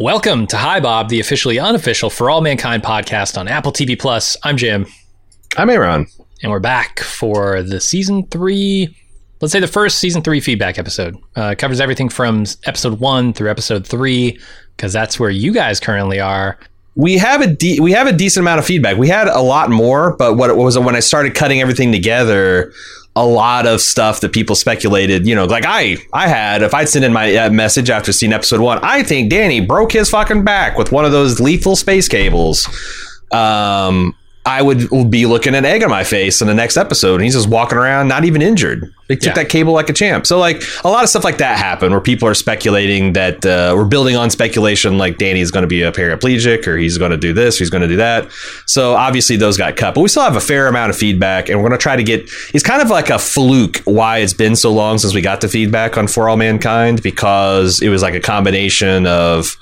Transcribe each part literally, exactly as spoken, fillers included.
Welcome to Hi Bob, the officially unofficial For All Mankind podcast on Apple T V Plus. I'm Jim. I'm Aaron. And we're back for the season three, let's say the first season three feedback episode. Uh, it covers everything from episode one through episode three, because that's where you guys currently are. We have a de- we have a decent amount of feedback. We had a lot more, but what it was when I started cutting everything together, a lot of stuff that people speculated, you know, like I I had, if I'd sent in my uh, message after seeing episode one, I think Danny broke his fucking back with one of those lethal space cables. Um, I would, would be looking an egg on my face in the next episode, and he's just walking around not even injured. They took yeah. that cable like a champ. So like a lot of stuff like that happened where people are speculating that uh, we're building on speculation like Danny's going to be a paraplegic or he's going to do this, or he's going to do that. So obviously those got cut, but we still have a fair amount of feedback, and we're going to try to get, it's kind of like a fluke why it's been so long since we got the feedback on For All Mankind, because it was like a combination of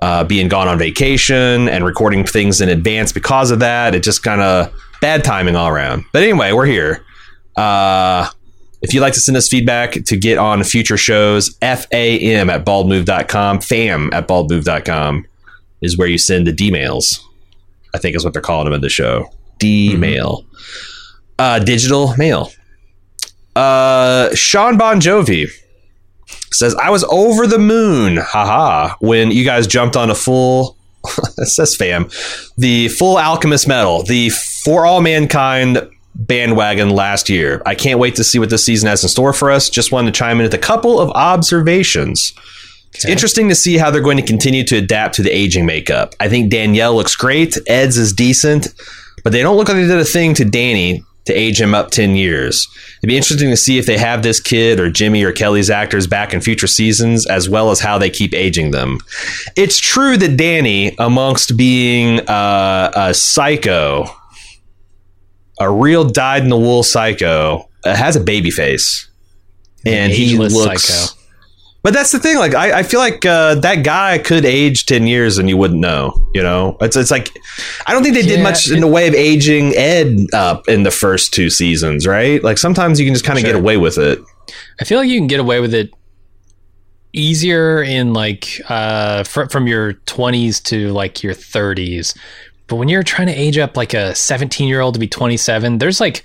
uh, being gone on vacation and recording things in advance because of that. It just kind of bad timing all around. But anyway, we're here. Uh, If you'd like to send us feedback to get on future shows, fam at baldmove dot com, fam at baldmove dot com is where you send the D-mails, I think is what they're calling them in the show. D-mail. Mm-hmm. Uh, digital mail. Uh, Sean Bon Jovi says, I was over the moon, haha, when you guys jumped on a full... it says fam. The full Alchemist metal, the For All Mankind... bandwagon last year. I can't wait to see what this season has in store for us. Just wanted to chime in with a couple of observations. It's okay. Interesting to see how they're going to continue to adapt to the aging makeup. I think Danielle looks great. Ed's is decent, but they don't look like they did a thing to Danny to age him up ten years. It'd be interesting to see if they have this kid or Jimmy or Kelly's actors back in future seasons, as well as how they keep aging them. It's true that Danny, amongst being uh, a psycho, a real dyed-in-the-wool psycho, uh, has a baby face, and an he looks. Psycho. But that's the thing. Like, I, I feel like uh, that guy could age ten years, and you wouldn't know. You know, it's it's like I don't think they did yeah, much it, in the way of aging Ed up in the first two seasons, right? Like sometimes you can just kind of sure. get away with it. I feel like you can get away with it easier in like uh, fr- from your twenties to like your thirties. But when you're trying to age up like a seventeen-year-old to be twenty-seven, there's like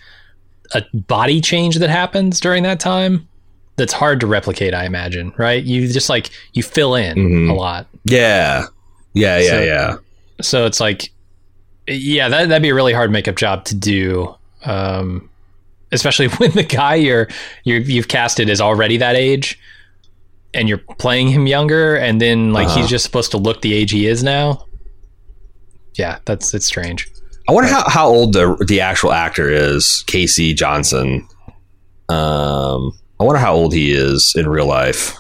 a body change that happens during that time that's hard to replicate, I imagine, right? You just like, you fill in mm-hmm. a lot. Yeah. Yeah, yeah, so, yeah. So it's like, yeah, that, that'd be a really hard makeup job to do, um, especially when the guy you're, you're, you've casted is already that age and you're playing him younger, and then like uh-huh. he's just supposed to look the age he is now. Yeah, that's it's strange. I wonder right. how, how old the the actual actor is, Casey Johnson. Um, I wonder how old he is in real life.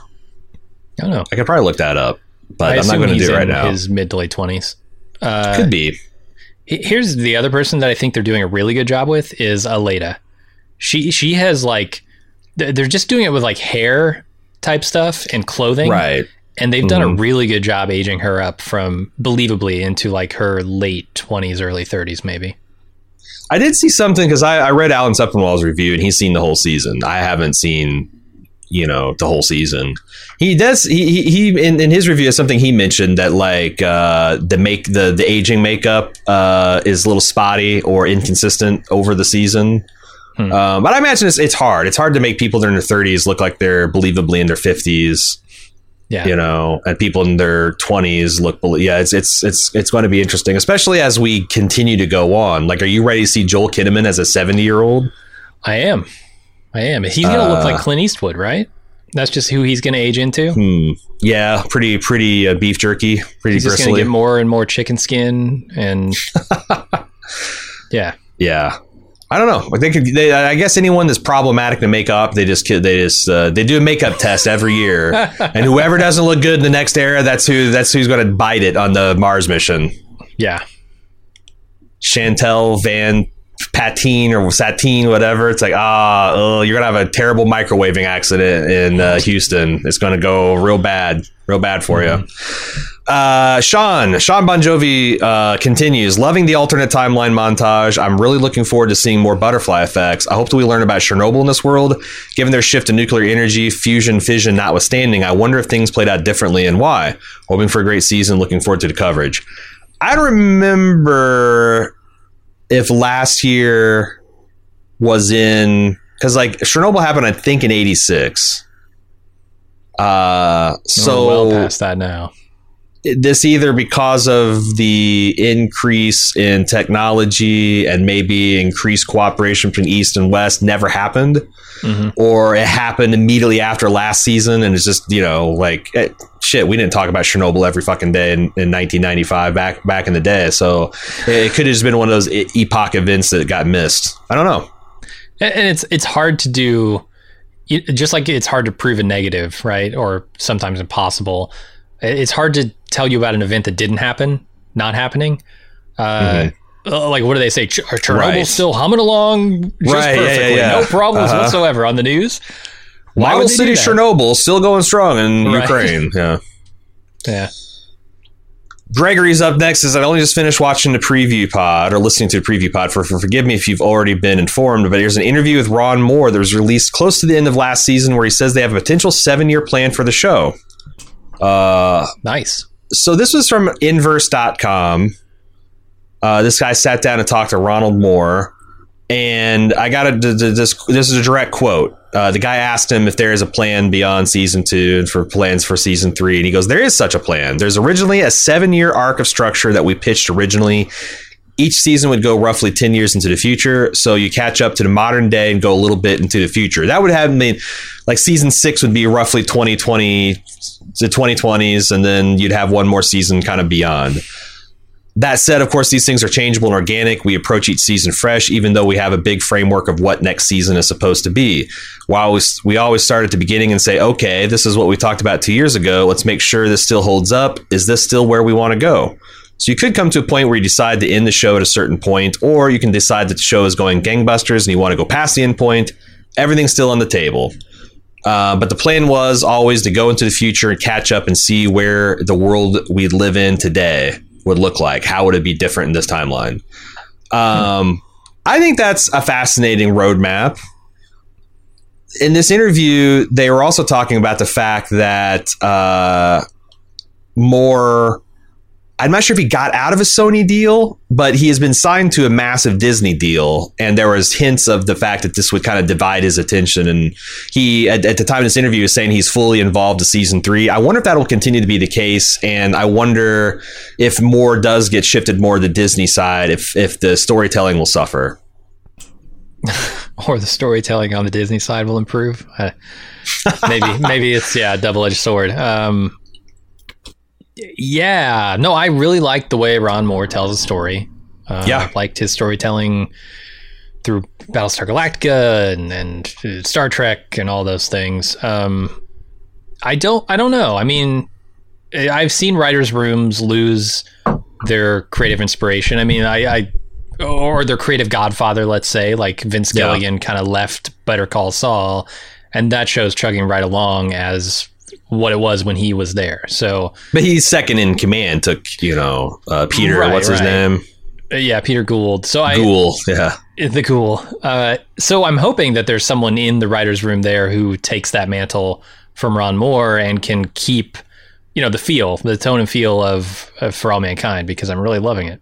I don't know. I could probably look that up, but I I'm not going to do it right now. His mid to late twenties uh, could be. He, here's the other person that I think they're doing a really good job with is Aleda. She she has like they're just doing it with like hair type stuff and clothing, right? And they've done mm-hmm. a really good job aging her up from believably into like her late twenties, early thirties, maybe. I did see something because I, I read Alan Sepinwall's review and he's seen the whole season. I haven't seen, you know, the whole season. He does. He, he, he in, in his review, something he mentioned that like uh, the make the, the aging makeup uh, is a little spotty or inconsistent over the season. Hmm. Um, but I imagine it's, it's hard. It's hard to make people that are in their thirties look like they're believably in their fifties. Yeah, you know, and people in their twenties look. Yeah, it's it's it's it's going to be interesting, especially as we continue to go on. Like, are you ready to see Joel Kinnaman as a seventy-year-old? I am. I am. He's going to uh, look like Clint Eastwood, right? That's just who he's going to age into. Hmm. Yeah, pretty pretty uh, beef jerky. Pretty. He's bristly. Just going to get more and more chicken skin, and yeah, yeah. I don't know. They could. They, I guess anyone that's problematic to make up, they just they just uh, they do a makeup test every year, and whoever doesn't look good in the next era, that's who that's who's going to bite it on the Mars mission. Yeah, Chantel Van Patine or Satine, whatever. It's like ah, oh, you're gonna have a terrible microwaving accident in uh, Houston. It's gonna go real bad, real bad for mm-hmm. you. Uh, Sean, Sean Bon Jovi uh, continues, loving the alternate timeline montage. I'm really looking forward to seeing more butterfly effects. I hope that we learn about Chernobyl in this world. Given their shift to nuclear energy, fusion, fission notwithstanding, I wonder if things played out differently and why. Hoping for a great season. Looking forward to the coverage. I don't remember if last year was in... Because, like, Chernobyl happened, I think, in eighty-six. Uh, so... We're well past that now. This either because of the increase in technology and maybe increased cooperation between East and West never happened, mm-hmm. or it happened immediately after last season. And it's just, you know, like it, shit, we didn't talk about Chernobyl every fucking day in, in nineteen ninety-five back, back in the day. So it could have just been one of those epoch events that got missed. I don't know. And it's, it's hard to do. Just like it's hard to prove a negative, right? Or sometimes impossible. It's hard to tell you about an event that didn't happen, not happening. Uh, mm-hmm. Like, what do they say? Ch- are Chernobyl right. still humming along? Just right, perfectly. Yeah, yeah, yeah. No problems uh-huh. whatsoever on the news. Why Model would City Chernobyl still going strong in right. Ukraine? Yeah. Yeah. Gregory's up next. Is I only just finished watching the preview pod or listening to the preview pod for, for forgive me if you've already been informed, but here's an interview with Ron Moore that was released close to the end of last season where he says they have a potential seven year plan for the show. Uh, nice. So this was from inverse dot com. Uh, this guy sat down and talked to Ronald Moore, and I got a, this, this is a direct quote. Uh, the guy asked him if there is a plan beyond season two and for plans for season three. And he goes, there is such a plan. There's originally a seven year arc of structure that we pitched originally. Each season would go roughly ten years into the future. So you catch up to the modern day and go a little bit into the future. That would have been like season six would be roughly twenty twenty to twenty twenties. And then you'd have one more season kind of beyond. That said, of course, these things are changeable and organic. We approach each season fresh, even though we have a big framework of what next season is supposed to be. While we, we always start at the beginning and say, okay, this is what we talked about two years ago. Let's make sure this still holds up. Is this still where we want to go? So you could come to a point where you decide to end the show at a certain point, or you can decide that the show is going gangbusters and you want to go past the end point. Everything's still on the table. Uh, but the plan was always to go into the future and catch up and see where the world we live in today would look like. How would it be different in this timeline? Um, I think that's a fascinating roadmap. In this interview, they were also talking about the fact that uh, more... I'm not sure if he got out of a Sony deal, but he has been signed to a massive Disney deal. And there was hints of the fact that this would kind of divide his attention. And he, at, at the time of this interview, is saying he's fully involved in season three. I wonder if that'll continue to be the case. And I wonder if more does get shifted more to the Disney side, if, if the storytelling will suffer. Or the storytelling on the Disney side will improve. Uh, maybe, maybe it's, yeah, a double-edged sword. Um, Yeah, no, I really liked the way Ron Moore tells a story. Uh, yeah, I liked his storytelling through Battlestar Galactica and, and Star Trek and all those things. Um, I don't, I don't know. I mean, I've seen writers' rooms lose their creative inspiration. I mean, I, I or their creative godfather, let's say, like Vince Gilligan yeah. kind of left Better Call Saul, and that show's chugging right along as what it was when he was there. So, but he's second in command to, you know, uh, Peter, right, what's right. his name? Yeah. Peter Gould. So I, Gould, yeah, the Gould. Uh, so I'm hoping that there's someone in the writer's room there who takes that mantle from Ron Moore and can keep, you know, the feel, the tone and feel of, of For All Mankind, because I'm really loving it.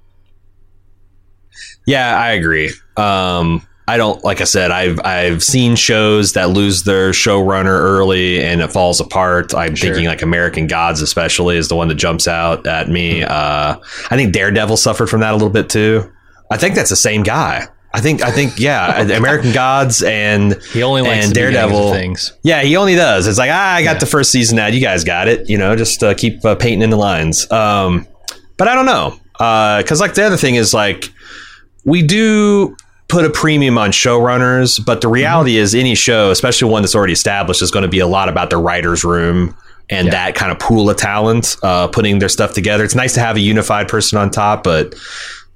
Yeah, I agree. Um, I don't, like I said, I've I've seen shows that lose their showrunner early and it falls apart. I'm sure. thinking like American Gods, especially, is the one that jumps out at me. Mm-hmm. Uh, I think Daredevil suffered from that a little bit too. I think that's the same guy. I think I think yeah, oh, American Gods and he only likes and Daredevil things. Yeah, he only does. It's like ah, I got yeah. the first season out. You guys got it. You know, just uh, keep uh, painting in the lines. Um, but I don't know because uh, like the other thing is like we do. Put a premium on showrunners, but the reality mm-hmm. is any show, especially one that's already established, is going to be a lot about the writer's room and yeah. that kind of pool of talent, uh, putting their stuff together. It's nice to have a unified person on top, but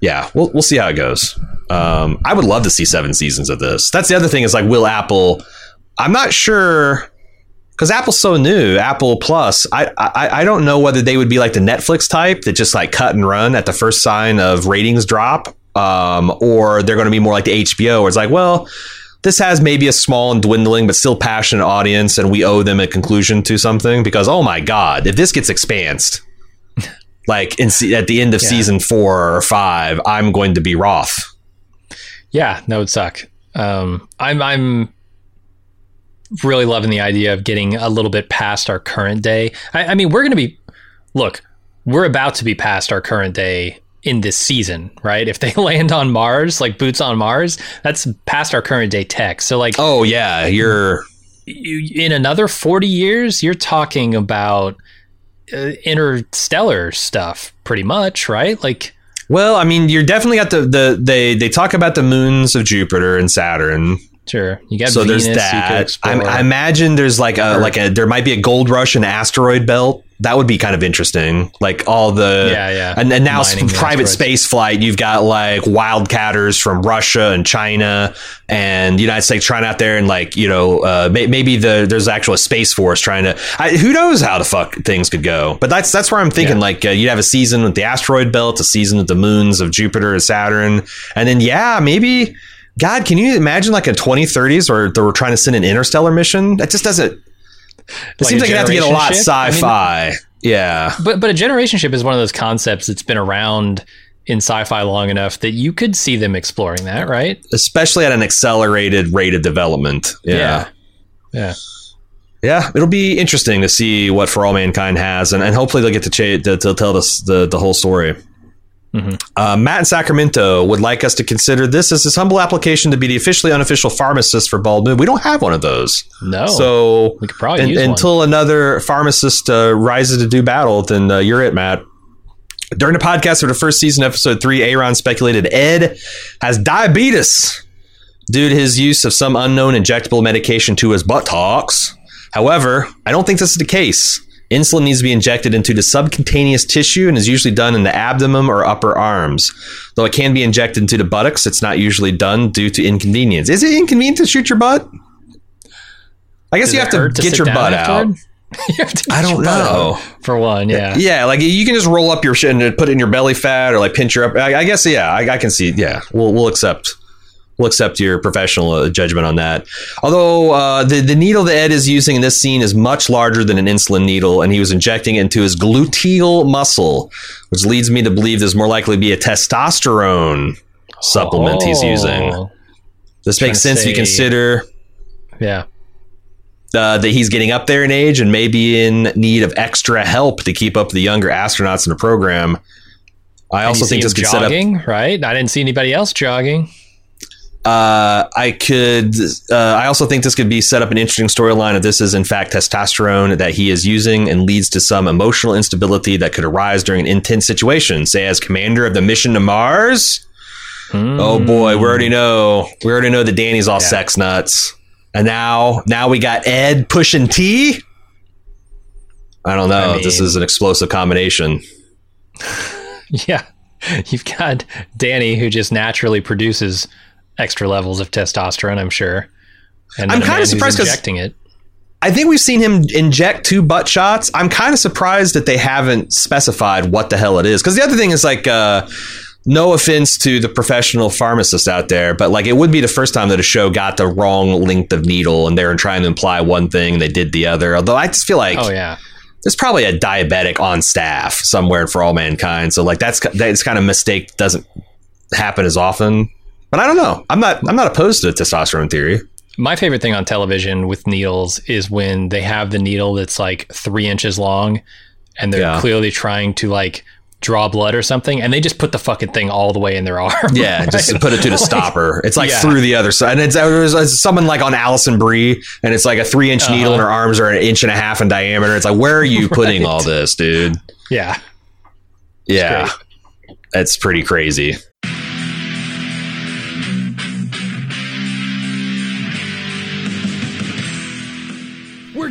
yeah, we'll we'll see how it goes. Um, I would love to see seven seasons of this. That's the other thing is like, will Apple, I'm not sure. Because Apple's so new, Apple Plus, I, I I don't know whether they would be like the Netflix type that just like cut and run at the first sign of ratings drop, um, or they're going to be more like the H B O where it's like, well, this has maybe a small and dwindling but still passionate audience, and we owe them a conclusion to something. Because, oh my God, if this gets expansed, like in se- at the end of yeah. season four or five, I'm going to be Roth. Yeah, that would suck. Um, I'm I'm... really loving the idea of getting a little bit past our current day. I, I mean, we're going to be, look, we're about to be past our current day in this season, right? If they land on Mars, like boots on Mars, that's past our current day tech. So like, oh yeah, you're you, in another forty years, you're talking about uh, interstellar stuff pretty much, right? Like, well, I mean, you're definitely at the, the, they, they talk about the moons of Jupiter and Saturn. Sure. You got so Venus, there's that. I, I imagine there's like a like a there might be a gold rush in asteroid belt. That would be kind of interesting. Like all the yeah yeah. And, and now some private asteroids. Space flight. You've got like wildcatters from Russia and China and the United States trying out there and like you know uh, may, maybe the there's actual a space force trying to. I, who knows how the fuck things could go? But that's that's where I'm thinking. Yeah. Like uh, you'd have a season with the asteroid belt, a season with the moons of Jupiter and Saturn, and then yeah maybe. God, can you imagine like a twenty thirties or they were trying to send an interstellar mission? That just doesn't. It like seems like you have to get a lot of sci-fi. I mean, yeah. But but a generation ship is one of those concepts that's been around in sci-fi long enough that you could see them exploring that, right? Especially at an accelerated rate of development. Yeah. Yeah. Yeah. Yeah, it'll be interesting to see what For All Mankind has, and, and hopefully they'll get to, ch- to, to tell us the, the whole story. Mm-hmm. Uh, Matt in Sacramento would like us to consider this as his humble application to be the officially unofficial pharmacist for Bald Moon. We don't have one of those. No. So we could probably in, use until one. Another pharmacist uh, rises to do battle, then uh, you're it, Matt. During the podcast for the first season, episode three, Aaron speculated Ed has diabetes due to his use of some unknown injectable medication to his buttocks. However, I don't think this is the case. Insulin needs to be injected into the subcutaneous tissue and is usually done in the abdomen or upper arms. Though it can be injected into the buttocks, it's not usually done due to inconvenience. Is it inconvenient to shoot your butt? I guess Does you have to, to get your butt afterward? Out. You have to get I don't your know. Butt for one, yeah. Yeah, like you can just roll up your shit and put it in your belly fat or like pinch your up. I, I guess, yeah, I, I can see. Yeah, we'll we'll accept. We'll accept your professional uh, judgment on that. Although uh, the, the needle that Ed is using in this scene is much larger than an insulin needle, and he was injecting it into his gluteal muscle, which leads me to believe there's more likely to be a testosterone supplement oh. he's using. This makes sense say, if you consider yeah, uh, that he's getting up there in age and may be in need of extra help to keep up the younger astronauts in the program. I also think this could set up... Right? I didn't see anybody else jogging. Uh, I could. Uh, I also think this could be set up an interesting storyline if this is in fact testosterone that he is using and leads to some emotional instability that could arise during an intense situation, say as commander of the mission to Mars. Mm. Oh boy, we already know. We already know that Danny's all yeah. sex nuts, and now now we got Ed pushing T. I don't know. I mean, this is an explosive combination. Yeah, you've got Danny who just naturally produces extra levels of testosterone, I'm sure. And I'm kind of surprised because I think we've seen him inject two butt shots. I'm kind of surprised that they haven't specified what the hell it is. Because the other thing is like, uh, no offense to the professional pharmacists out there, but like it would be the first time that a show got the wrong length of needle and they were trying to imply one thing and they did the other. Although I just feel like, oh yeah, there's probably a diabetic on staff somewhere For All Mankind. So like that's that's kind of mistake doesn't happen as often. But I don't know. I'm not I'm not opposed to the testosterone theory. My favorite thing on television with needles is when they have the needle that's like three inches long and they're yeah. clearly trying to like draw blood or something. And they just put the fucking thing all the way in their arm. Yeah, right? Just put it to the stopper. It's like yeah. through the other side. And it's, it's someone like on Alison Brie and it's like a three inch uh-huh. needle and her arms are an inch and a half in diameter. It's like, where are you putting right. all this, dude? Yeah. Yeah. That's pretty crazy.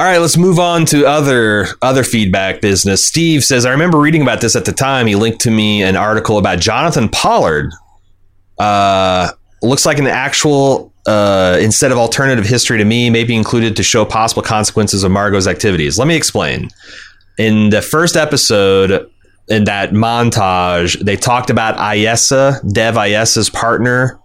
All right, let's move on to other other feedback business. Steve says, I remember reading about this at the time. He linked to me an article about Jonathan Pollard. Uh, looks like an actual, uh, instead of alternative history to me, may be included to show possible consequences of Margo's activities. Let me explain. In the first episode, in that montage, they talked about Ayesa, Dev Ayesa's partner.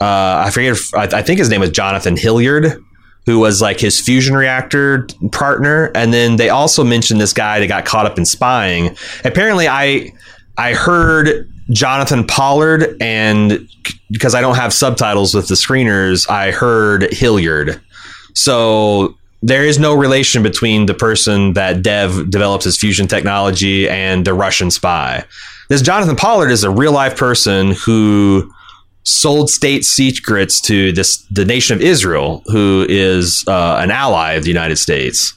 Uh, I forget, if, I, I think his name was Jonathan Hilliard, who was like his fusion reactor partner. And then they also mentioned this guy that got caught up in spying. Apparently I, I heard Jonathan Pollard, and because I don't have subtitles with the screeners, I heard Hilliard. So there is no relation between the person that Dev develops his fusion technology and the Russian spy. This Jonathan Pollard is a real life person who sold state secrets to this the nation of Israel, who is uh, an ally of the United States.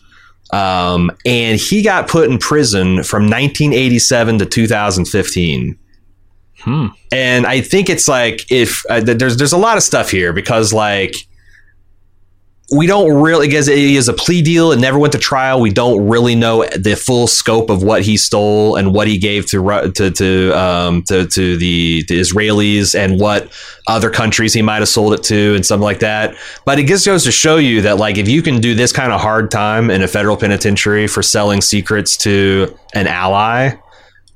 Um, and he got put in prison from nineteen eighty-seven to two thousand fifteen. Hmm. And I think it's like if uh, there's there's a lot of stuff here, because like we don't really, because it is a plea deal and never went to trial. We don't really know the full scope of what he stole and what he gave to to to um, to, to the, the Israelis and what other countries he might have sold it to and something like that. But it just goes to show you that, like, if you can do this kind of hard time in a federal penitentiary for selling secrets to an ally,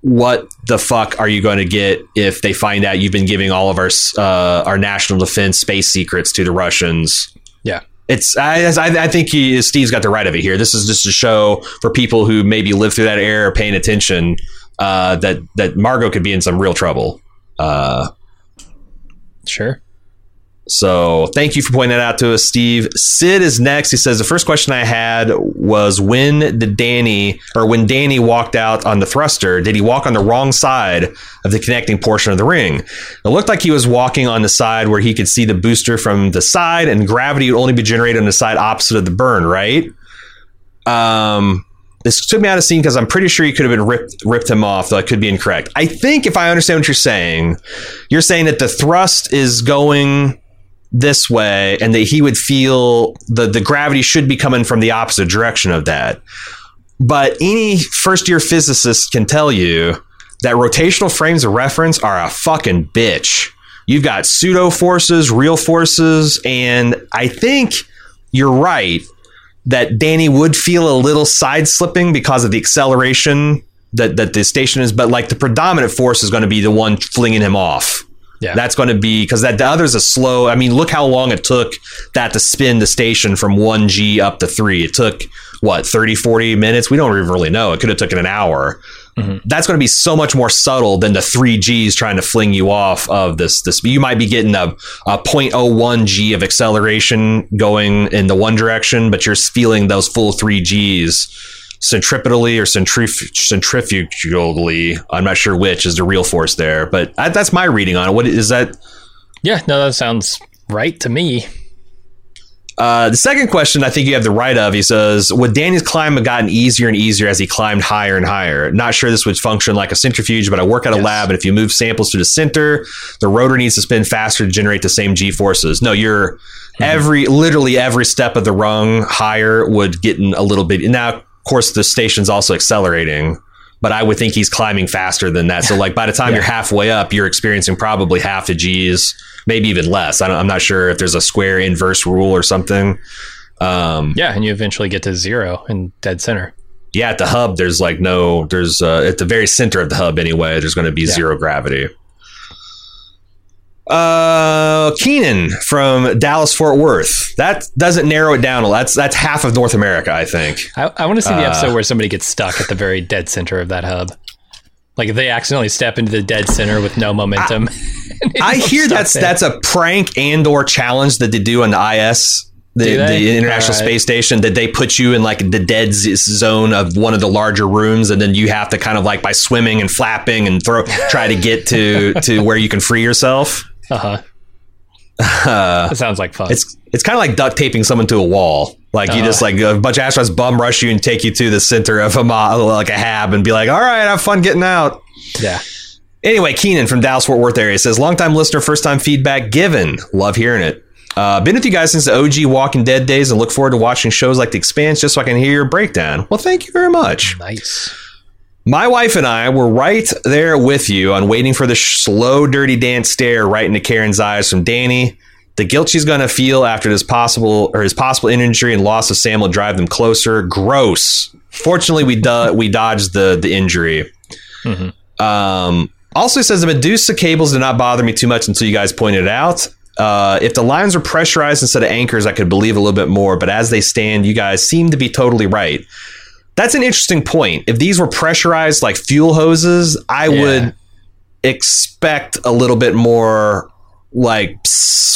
what the fuck are you going to get if they find out you've been giving all of our uh, our national defense space secrets to the Russians? Yeah. It's I, I think he, Steve's got the right of it here. This is just a show for people who maybe lived through that era, paying attention, uh, that that Margo could be in some real trouble. Uh, sure. So thank you for pointing that out to us, Steve. Sid is next. He says, the first question I had was, when did Danny or when Danny walked out on the thruster, did he walk on the wrong side of the connecting portion of the ring? It looked like he was walking on the side where he could see the booster from the side, and gravity would only be generated on the side opposite of the burn, right? Um, this took me out of scene because I'm pretty sure he could have been ripped ripped him off, though I could be incorrect. I think if I understand what you're saying, you're saying that the thrust is going this way, and that he would feel the the gravity should be coming from the opposite direction of that. But any first year physicist can tell you that rotational frames of reference are a fucking bitch. You've got pseudo forces, real forces, and I think you're right that Danny would feel a little side slipping because of the acceleration that that the station is, but like the predominant force is going to be the one flinging him off. Yeah. That's going to be because that the other's a slow. I mean, look how long it took that to spin the station from one G up to three. It took what, thirty, forty minutes? We don't even really know. It could have taken an hour. Mm-hmm. That's going to be so much more subtle than the three G's trying to fling you off of this. This you might be getting a, a zero point zero one G of acceleration going in the one direction, but you're feeling those full three G's centripetally or centrif- centrifugally. I'm not sure which is the real force there, but I, that's my reading on it. What is that? Yeah, no, that sounds right to me. Uh, the second question I think you have the right of, he says, would Danny's climb have gotten easier and easier as he climbed higher and higher? Not sure this would function like a centrifuge, but I work at a yes. lab, and if you move samples to the center, the rotor needs to spin faster to generate the same G forces. No, you're mm-hmm. every, literally every step of the rung higher would get in a little bit. Now, of course, the station's also accelerating, but I would think he's climbing faster than that. So like by the time yeah. you're halfway up, you're experiencing probably half the G's, maybe even less. I don't, I'm not sure if there's a square inverse rule or something. Um, yeah. And you eventually get to zero and dead center. Yeah. At the hub, there's like, no, there's uh, at the very center of the hub. Anyway, there's going to be yeah. zero gravity. Uh, Keenan from Dallas, Fort Worth. That doesn't narrow it down. That's that's half of North America, I think. I, I want to see the episode uh, where somebody gets stuck at the very dead center of that hub. Like if they accidentally step into the dead center with no momentum. I, I hear that's there. That's a prank and or challenge that they do on the I S, the, the International right. Space Station, that they put you in like the dead zone of one of the larger rooms, and then you have to kind of like by swimming and flapping and throw try to get to to where you can free yourself. Uh-huh. Uh, that sounds like fun. It's it's kind of like duct taping someone to a wall. Like uh-huh. you just like a bunch of astronauts bum rush you and take you to the center of a model, like a hab, and be like, all right, have fun getting out. Yeah. Anyway, Keenan from Dallas Fort Worth area says, long time listener, first time feedback given. Love hearing it. Uh, been with you guys since the O G Walking Dead days and look forward to watching shows like The Expanse just so I can hear your breakdown. Well, thank you very much. Nice. My wife and I were right there with you on waiting for the sh- slow, dirty dance stare right into Karen's eyes from Danny. The guilt she's going to feel after this possible or his possible injury and loss of Sam will drive them closer. Gross. Fortunately, we do- we dodged the, the injury. Mm-hmm. Um, also, he says the Medusa cables did not bother me too much until you guys pointed it out. Uh, if the lines were pressurized instead of anchors, I could believe a little bit more. But as they stand, you guys seem to be totally right. That's an interesting point. If these were pressurized like fuel hoses, I yeah. would expect a little bit more like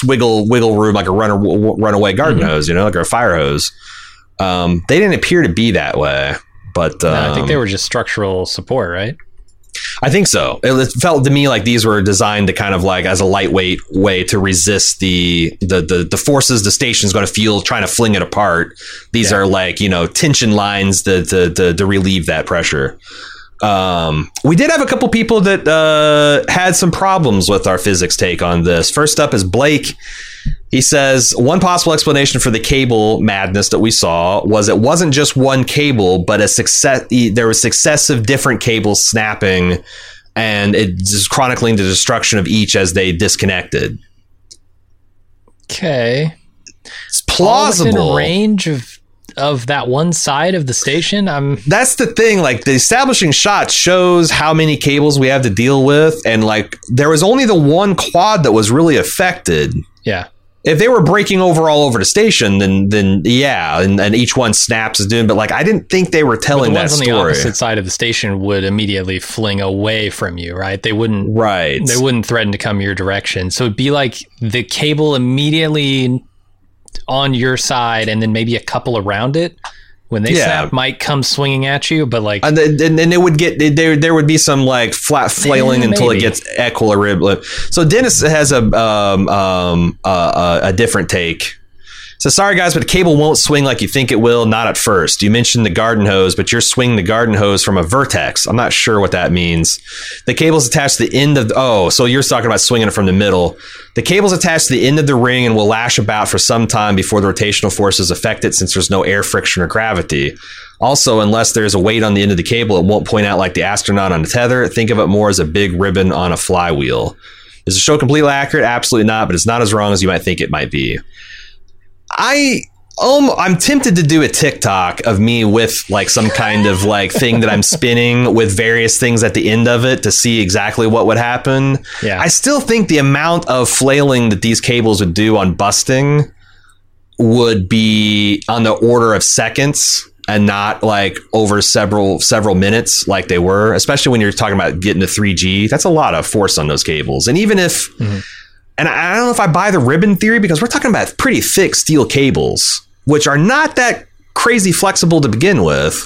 wiggle, wiggle room, like a runner, runaway garden mm-hmm. hose, you know, like a fire hose. Um, they didn't appear to be that way, but um, no, I think they were just structural support, right? I think so. It felt to me like these were designed to kind of like as a lightweight way to resist the the the, the forces the station's going to feel trying to fling it apart. These yeah. are like, you know, tension lines to to, to, to relieve that pressure. Um, we did have a couple people that uh, had some problems with our physics take on this. First up is Blake. He says one possible explanation for the cable madness that we saw was it wasn't just one cable, but a success. There were successive different cables snapping, and it's chronicling the destruction of each as they disconnected. Okay, it's plausible. Range of of that one side of the station. I'm. That's the thing. Like the establishing shot shows how many cables we have to deal with, and like there was only the one quad that was really affected. Yeah. If they were breaking over all over the station, then then yeah, and, and each one snaps is doing. But like, I didn't think they were telling that story. The ones on the opposite side of the station would immediately fling away from you, right? They wouldn't. Right. They wouldn't threaten to come your direction. So it'd be like the cable immediately on your side, and then maybe a couple around it. When they yeah. snap, might come swinging at you, but like, and then and it would get there. There would be some like flat flailing maybe. Until it gets equilibrium. So Dennis has a um, um uh, a different take. So sorry guys, but the cable won't swing like you think it will. Not at first. You mentioned the garden hose, but you're swinging the garden hose from a vertex. I'm not sure what that means. The cable's attached to the end of the, oh, so you're talking about swinging it from the middle. The cable's attached to the end of the ring and will lash about for some time before the rotational forces affect it, since there's no air friction or gravity. Also, unless there's a weight on the end of the cable, it won't point out like the astronaut on a tether. Think of it more as a big ribbon on a flywheel. Is the show completely accurate? Absolutely not, but it's not as wrong as you might think it might be. I um, I'm tempted to do a TikTok of me with like some kind of like thing that I'm spinning with various things at the end of it to see exactly what would happen. Yeah. I still think the amount of flailing that these cables would do on busting would be on the order of seconds. and not like over several several minutes like they were, especially when you're talking about getting to three G. That's a lot of force on those cables. And even if, mm-hmm. and I don't know if I buy the ribbon theory, because we're talking about pretty thick steel cables, which are not that crazy flexible to begin with.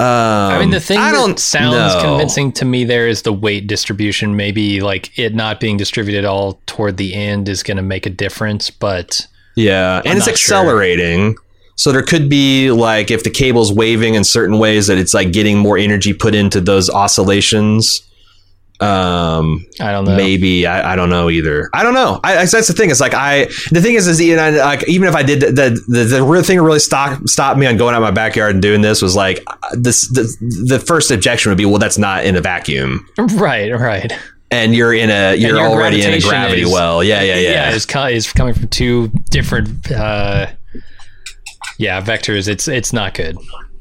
Um, I mean, the thing I that don't sounds know. convincing to me there is the weight distribution. Maybe like it not being distributed all toward the end is going to make a difference, but yeah, I'm and it's accelerating. Sure. So there could be like if the cable's waving in certain ways that it's like getting more energy put into those oscillations. Um, I don't know. Maybe I, I don't know either. I don't know. I, I that's the thing. It's like I the thing is is even I, like even if I did the the the real thing that really stopped stopped me on going out my backyard and doing this was like this the the first objection would be, well, that's not in a vacuum. Right. Right. And you're in a you're already in a gravity is, well. Yeah. Yeah. Yeah. Yeah. It's coming it's coming from two different uh, yeah vectors. It's it's not good.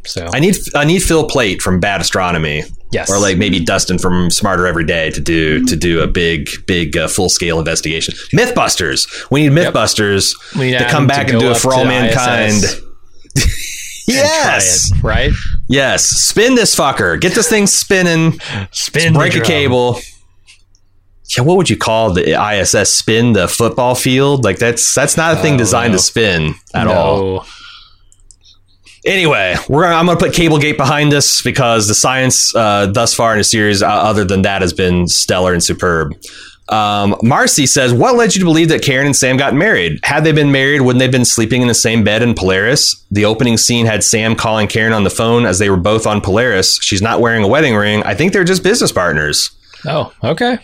So I need I need Phil Plait from Bad Astronomy. Yes. Or like maybe Dustin from Smarter Every Day to do to do a big, big uh, full scale investigation. Mythbusters. We need Mythbusters yep. we need to come back to and do it For All Mankind. Yes. It, right. Yes. Spin this fucker. Get this thing spinning. Spin. Break a cable. Yeah. What would you call the I S S? Spin the football field? Like that's that's not a thing oh, designed no. to spin at no. all. Anyway, we're gonna, I'm going to put Cablegate behind us because the science uh, thus far in the series, uh, other than that, has been stellar and superb. Um, Marcy says, what led you to believe that Karen and Sam got married? Had they been married, wouldn't they have been sleeping in the same bed in Polaris? The opening scene had Sam calling Karen on the phone as they were both on Polaris. She's not wearing a wedding ring. I think they're just business partners. Oh, okay.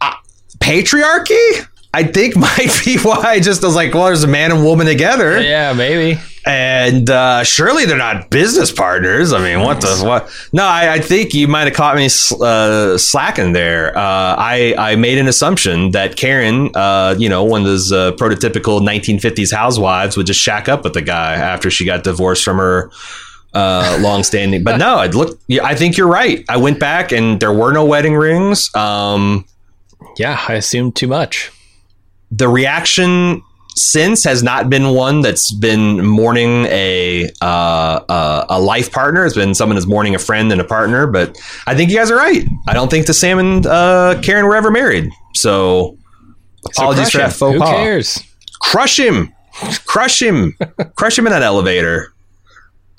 Uh, patriarchy? I think might be why I just was like, well, there's a man and woman together. Yeah, maybe. And uh, surely they're not business partners. I mean, what the what? No, I, I think you might have caught me uh, slacking there. Uh, I I made an assumption that Karen, uh, you know, one of those uh, prototypical nineteen fifties housewives, would just shack up with the guy after she got divorced from her uh, longstanding. But no, it looked. I think you're right. I went back and there were no wedding rings. Um, yeah, I assumed too much. The reaction since has not been one that's been mourning a uh, uh, a life partner. It's been someone that's mourning a friend and a partner. But I think you guys are right. I don't think the Sam and uh, Karen were ever married. So apologies so for that faux pas. Who cares? Crush him. Crush him. Crush him in that elevator.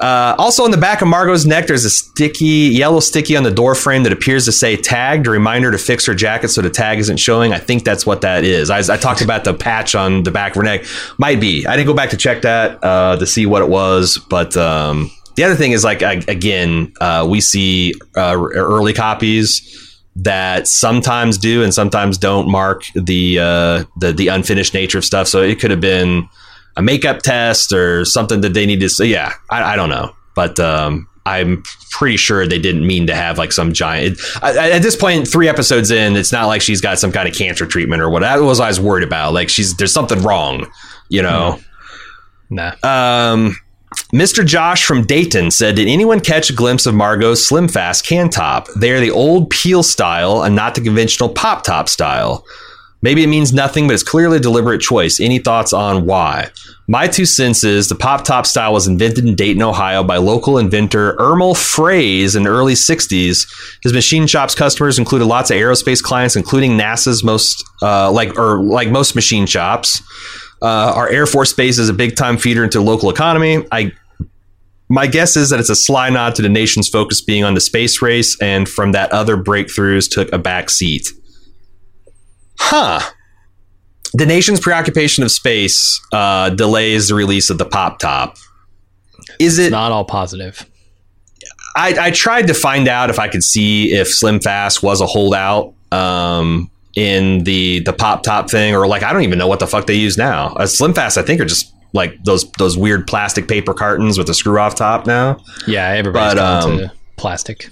Uh, also on the back of Margo's neck, there's a sticky yellow sticky on the door frame that appears to say tagged, a reminder to fix her jacket so the tag isn't showing. I think that's what that is. I, I talked about the patch on the back of her neck. Might be. I didn't go back to check that uh, to see what it was. But um, the other thing is, like, I, again, uh, we see uh, early copies that sometimes do and sometimes don't mark the, uh, the, the unfinished nature of stuff. So it could have been a makeup test or something that they need to say. Yeah, I, I don't know. But um, I'm pretty sure they didn't mean to have like some giant. I, at this point, three episodes in, it's not like she's got some kind of cancer treatment or what. That was what I was worried about. Like she's there's something wrong, you know. Nah. Um, Mister Josh from Dayton said, did anyone catch a glimpse of Margo's Slim Fast can top? They're the old peel style and not the conventional pop top style. Maybe it means nothing, but it's clearly a deliberate choice. Any thoughts on why? My two cents is the pop-top style was invented in Dayton, Ohio by local inventor Ermel Fraze in the early sixties. His machine shop's customers included lots of aerospace clients, including NASA's most, uh, like or like most machine shops. Uh, our Air Force base is a big-time feeder into the local economy. I My guess is that it's a sly nod to the nation's focus being on the space race, and from that other breakthroughs took a back seat. Huh. The nation's preoccupation of space uh, delays the release of the pop top. Is it's it not all positive? I, I tried to find out if I could see if Slim Fast was a holdout um, in the the pop top thing, or like I don't even know what the fuck they use now. Uh, Slim Fast, I think, are just like those those weird plastic paper cartons with a screw off top now. Yeah, everybody's but, going um, to plastic.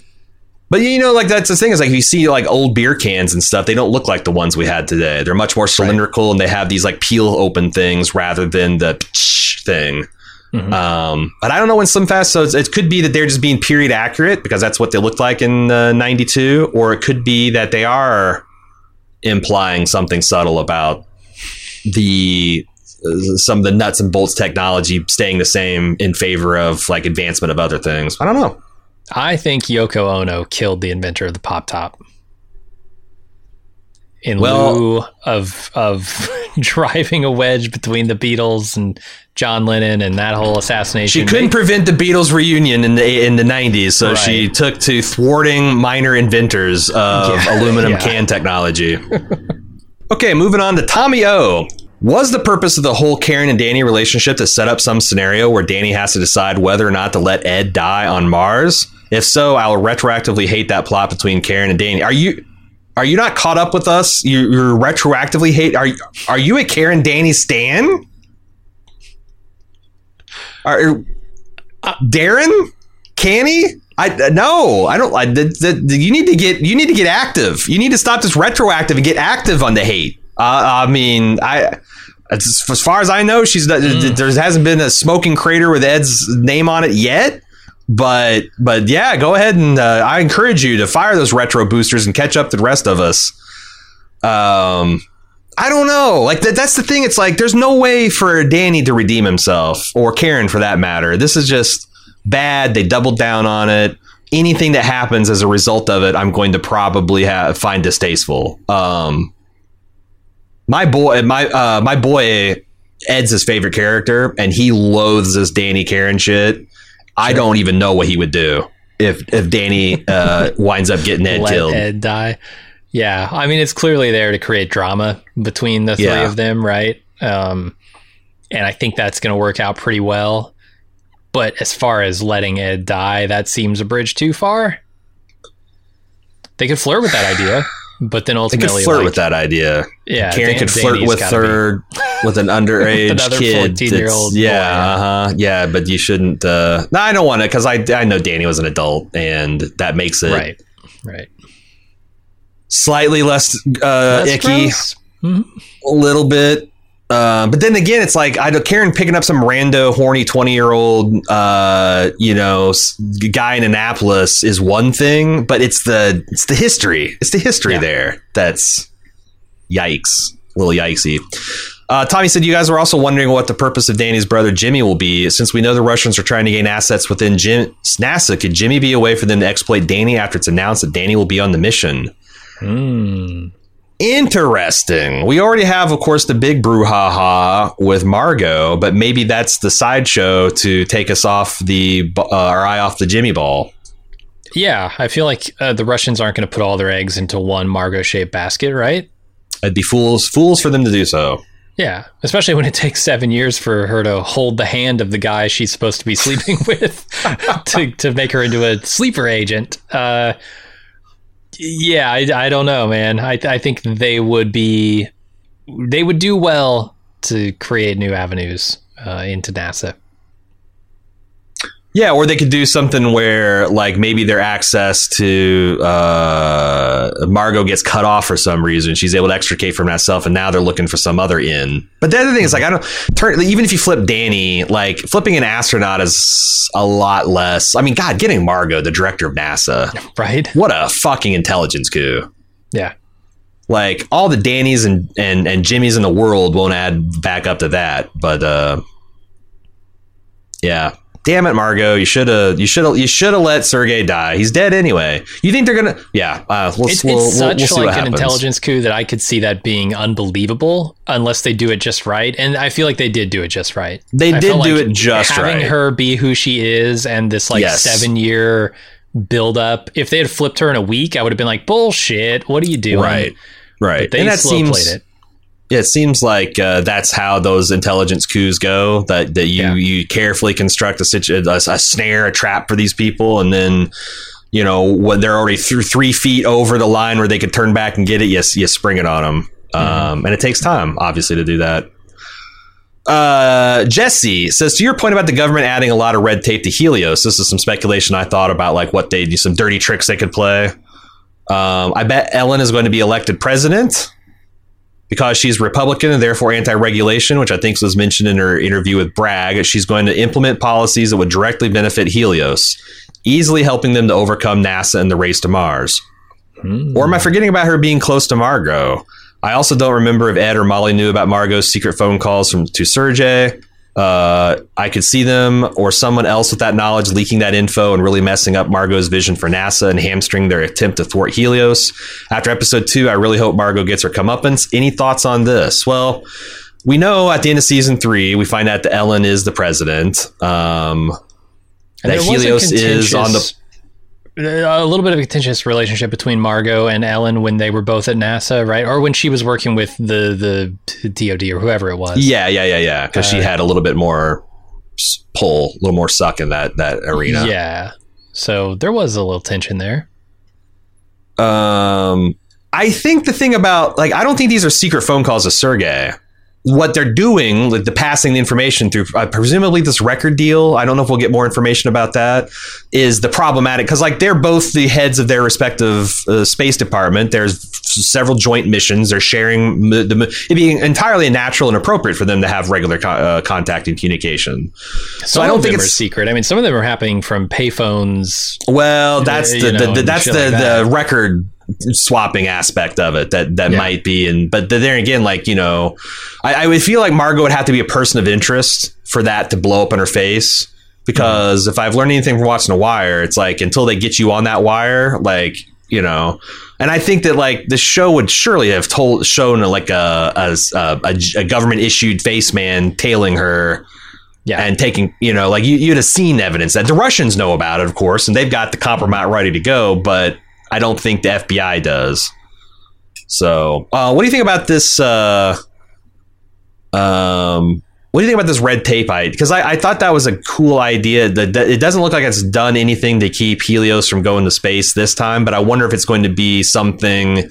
But, you know, like that's the thing is like if you see like old beer cans and stuff, they don't look like the ones we had today. They're much more cylindrical right. and they have these like peel open things rather than the thing. Mm-hmm. Um, but I don't know when Slim Fast. So it's, it could be that they're just being period accurate because that's what they looked like in uh, ninety-two. Or it could be that they are implying something subtle about the some of the nuts and bolts technology staying the same in favor of like advancement of other things. I don't know. I think Yoko Ono killed the inventor of the pop top in well, lieu of of driving a wedge between the Beatles and John Lennon and that whole assassination. She couldn't prevent the Beatles reunion in the in the nineties, so right. she took to thwarting minor inventors of yeah, aluminum yeah. can technology. Okay, moving on to Tommy O. Was the purpose of the whole Karen and Danny relationship to set up some scenario where Danny has to decide whether or not to let Ed die on Mars? If so, I'll retroactively hate that plot between Karen and Danny. Are you are you not caught up with us? You, you're retroactively hate. Are are you a Karen Danny stan? Are uh, Darren? Canny? I no, I don't. I, the, the, you need to get you need to get active. You need to stop this retroactive and get active on the hate. Uh, I mean, I as far as I know, she's not, mm. there hasn't been a smoking crater with Ed's name on it yet. But but yeah, go ahead and uh, I encourage you to fire those retro boosters and catch up to the rest of us. Um, I don't know. Like th- that's the thing. It's like there's no way for Danny to redeem himself, or Karen for that matter. This is just bad. They doubled down on it. Anything that happens as a result of it, I'm going to probably have, find distasteful. Um, my boy, my uh, my boy, Ed's his favorite character, and he loathes this Danny Karen shit. I don't even know what he would do if if Danny uh, winds up getting Ed Let killed. Ed die. Yeah, I mean, it's clearly there to create drama between the three yeah. of them, right? Um, and I think that's going to work out pretty well. But as far as letting Ed die, that seems a bridge too far. They could flirt with that idea, but then ultimately... They could flirt like, with that idea. Yeah, Karen Dan, could flirt Danny's with her... with an underage with kid fourteen-year-old yeah uh-huh yeah but you shouldn't uh no I don't want to because I I know Danny was an adult and that makes it right right slightly less uh less icky mm-hmm. a little bit uh but then again it's like I know Karen picking up some rando horny twenty-year-old uh you know guy in Annapolis is one thing, but it's the it's the history it's the history yeah. there that's yikes a little yikesy. Uh, Tommy said, you guys were also wondering what the purpose of Danny's brother Jimmy will be. Since we know the Russians are trying to gain assets within Jim- NASA, could Jimmy be a way for them to exploit Danny after it's announced that Danny will be on the mission? Hmm. Interesting. We already have, of course, the big brouhaha with Margo, but maybe that's the sideshow to take us off the uh, our eye off the Jimmy ball. Yeah, I feel like uh, the Russians aren't going to put all their eggs into one Margo-shaped basket, right? It'd be fools, fools for them to do so. Yeah, especially when it takes seven years for her to hold the hand of the guy she's supposed to be sleeping with to, to make her into a sleeper agent. Uh, yeah, I, I don't know, man. I, I think they would be, they would do well to create new avenues uh, into NASA. Yeah, or they could do something where, like, maybe their access to uh, Margo gets cut off for some reason. She's able to extricate from herself, and now they're looking for some other in. But the other thing is, like, I don't turn. Even if you flip Danny, like, flipping an astronaut is a lot less. I mean, God, getting Margo, the director of NASA, right? What a fucking intelligence coup! Yeah, like all the Dannys and and and Jimmys in the world won't add back up to that. But uh, yeah. Damn it, Margo! You should have. You should have. You should have let Sergei die. He's dead anyway. You think they're gonna? Yeah. Uh, we'll, it's we'll, it's we'll, such we'll like an happens. Intelligence coup that I could see that being unbelievable unless they do it just right. And I feel like they did do it just right. They I did do like it just having right. Having her be who she is and this like yes. seven year build up. If they had flipped her in a week, I would have been like, "Bullshit! What are you doing?" Right. Right. But they and that slow seems- played it. Yeah, it seems like uh, that's how those intelligence coups go, that, that you, yeah. you carefully construct a, situ- a, a snare, a trap for these people. And then, you know, when they're already through three feet over the line where they could turn back and get it, you, you spring it on them. Mm-hmm. Um, and it takes time, obviously, to do that. Uh, Jesse says, to your point about the government adding a lot of red tape to Helios, this is some speculation I thought about, like what they do, some dirty tricks they could play. Um, I bet Ellen is going to be elected president. Because she's Republican and therefore anti-regulation, which I think was mentioned in her interview with Bragg, she's going to implement policies that would directly benefit Helios, easily helping them to overcome NASA and the race to Mars. Mm. Or am I forgetting about her being close to Margo? I also don't remember if Ed or Molly knew about Margo's secret phone calls from to Sergei. Uh, I could see them or someone else with that knowledge leaking that info and really messing up Margo's vision for NASA and hamstring their attempt to thwart Helios. After episode two, I really hope Margo gets her comeuppance. Any thoughts on this? Well, we know at the end of season three, we find out that Ellen is the president. Um, that Helios is on the... A little bit of a contentious relationship between Margo and Ellen when they were both at NASA, right? Or when she was working with the the D O D or whoever it was. Yeah, yeah, yeah, yeah. Because uh, she had a little bit more pull, a little more suck in that that arena. Yeah. So there was a little tension there. Um, I think the thing about, like, I don't think these are secret phone calls to Sergei. What they're doing, like the passing the information through uh, presumably this record deal, I don't know if we'll get more information about that, is the problematic, because like they're both the heads of their respective uh, space department. There's several joint missions. They're sharing the, the, it'd be entirely natural and appropriate for them to have regular co- uh, contact and communication. Some so I don't think it's secret. I mean, some of them are happening from payphones. Well, that's the, know, the, the that's the, like that. the record swapping aspect of it that that yeah. might be, and but then there again, like, you know, I, I would feel like Margo would have to be a person of interest for that to blow up in her face, because mm-hmm. if I've learned anything from watching The Wire, it's like until they get you on that wire, like, you know. And I think that like the show would surely have told shown like a a, a, a government issued face man tailing her. Yeah. And taking, you know, like you, you'd have seen evidence that the Russians know about it, of course, and they've got the compromat ready to go, but I don't think the F B I does. So uh, what do you think about this? Uh, um, what do you think about this red tape? I because I, I thought that was a cool idea. That, that it doesn't look like it's done anything to keep Helios from going to space this time. But I wonder if it's going to be something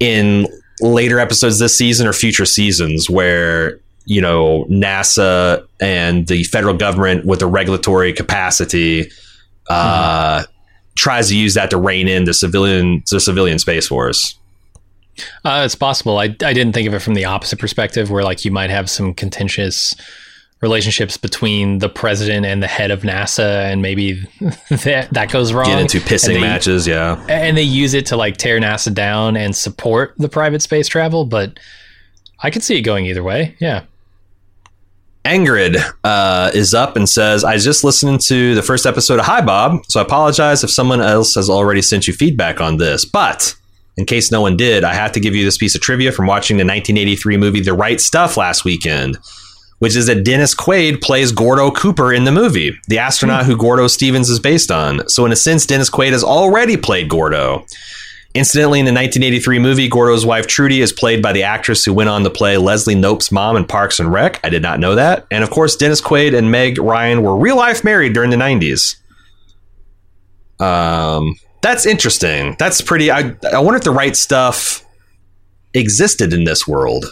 in later episodes this season or future seasons where, you know, NASA and the federal government with a regulatory capacity uh, mm-hmm. tries to use that to rein in the civilian the civilian space force. Uh, it's possible. I, I didn't think of it from the opposite perspective, where like you might have some contentious relationships between the president and the head of NASA, and maybe that, that goes wrong. Get into pissing they, matches, yeah. And they use it to like tear NASA down and support the private space travel, but I could see it going either way, yeah. Angrid uh, is up and says, I just listened to the first episode of Hi Bob, so I apologize if someone else has already sent you feedback on this. But in case no one did, I have to give you this piece of trivia from watching the nineteen eighty-three movie The Right Stuff last weekend, which is that Dennis Quaid plays Gordo Cooper in the movie, the astronaut mm-hmm. who Gordo Stevens is based on. So in a sense, Dennis Quaid has already played Gordo. Incidentally, in the nineteen eighty-three movie, Gordo's wife, Trudy, is played by the actress who went on to play Leslie Knope's mom in Parks and Rec. I did not know that. And of course, Dennis Quaid and Meg Ryan were real life married during the nineties. Um, that's interesting. That's pretty. I, I wonder if The Right Stuff existed in this world.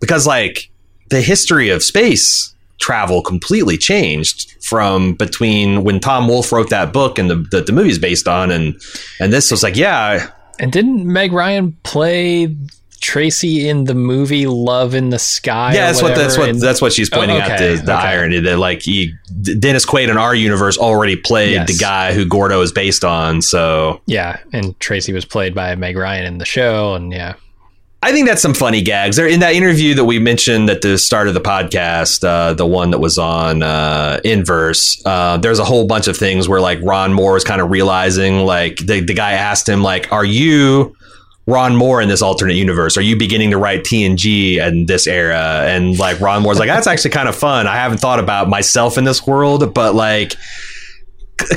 Because like the history of space travel completely changed from between when Tom Wolfe wrote that book and the the, the movie's based on, and and this was like, yeah. And didn't Meg Ryan play Tracy in the movie Love in the Sky? Yeah, that's what that's what and, that's what she's pointing oh, okay, out the, the okay. irony that like he, Dennis Quaid in our universe already played yes. the guy who Gordo is based on. So yeah, and Tracy was played by Meg Ryan in the show, and yeah. I think that's some funny gags. There in that interview that we mentioned at the start of the podcast, uh, the one that was on uh, Inverse, uh, there's a whole bunch of things where like Ron Moore is kind of realizing, like the, the guy asked him, like, are you Ron Moore in this alternate universe? Are you beginning to write T N G in this era? And like Ron Moore's like, that's actually kind of fun. I haven't thought about myself in this world, but like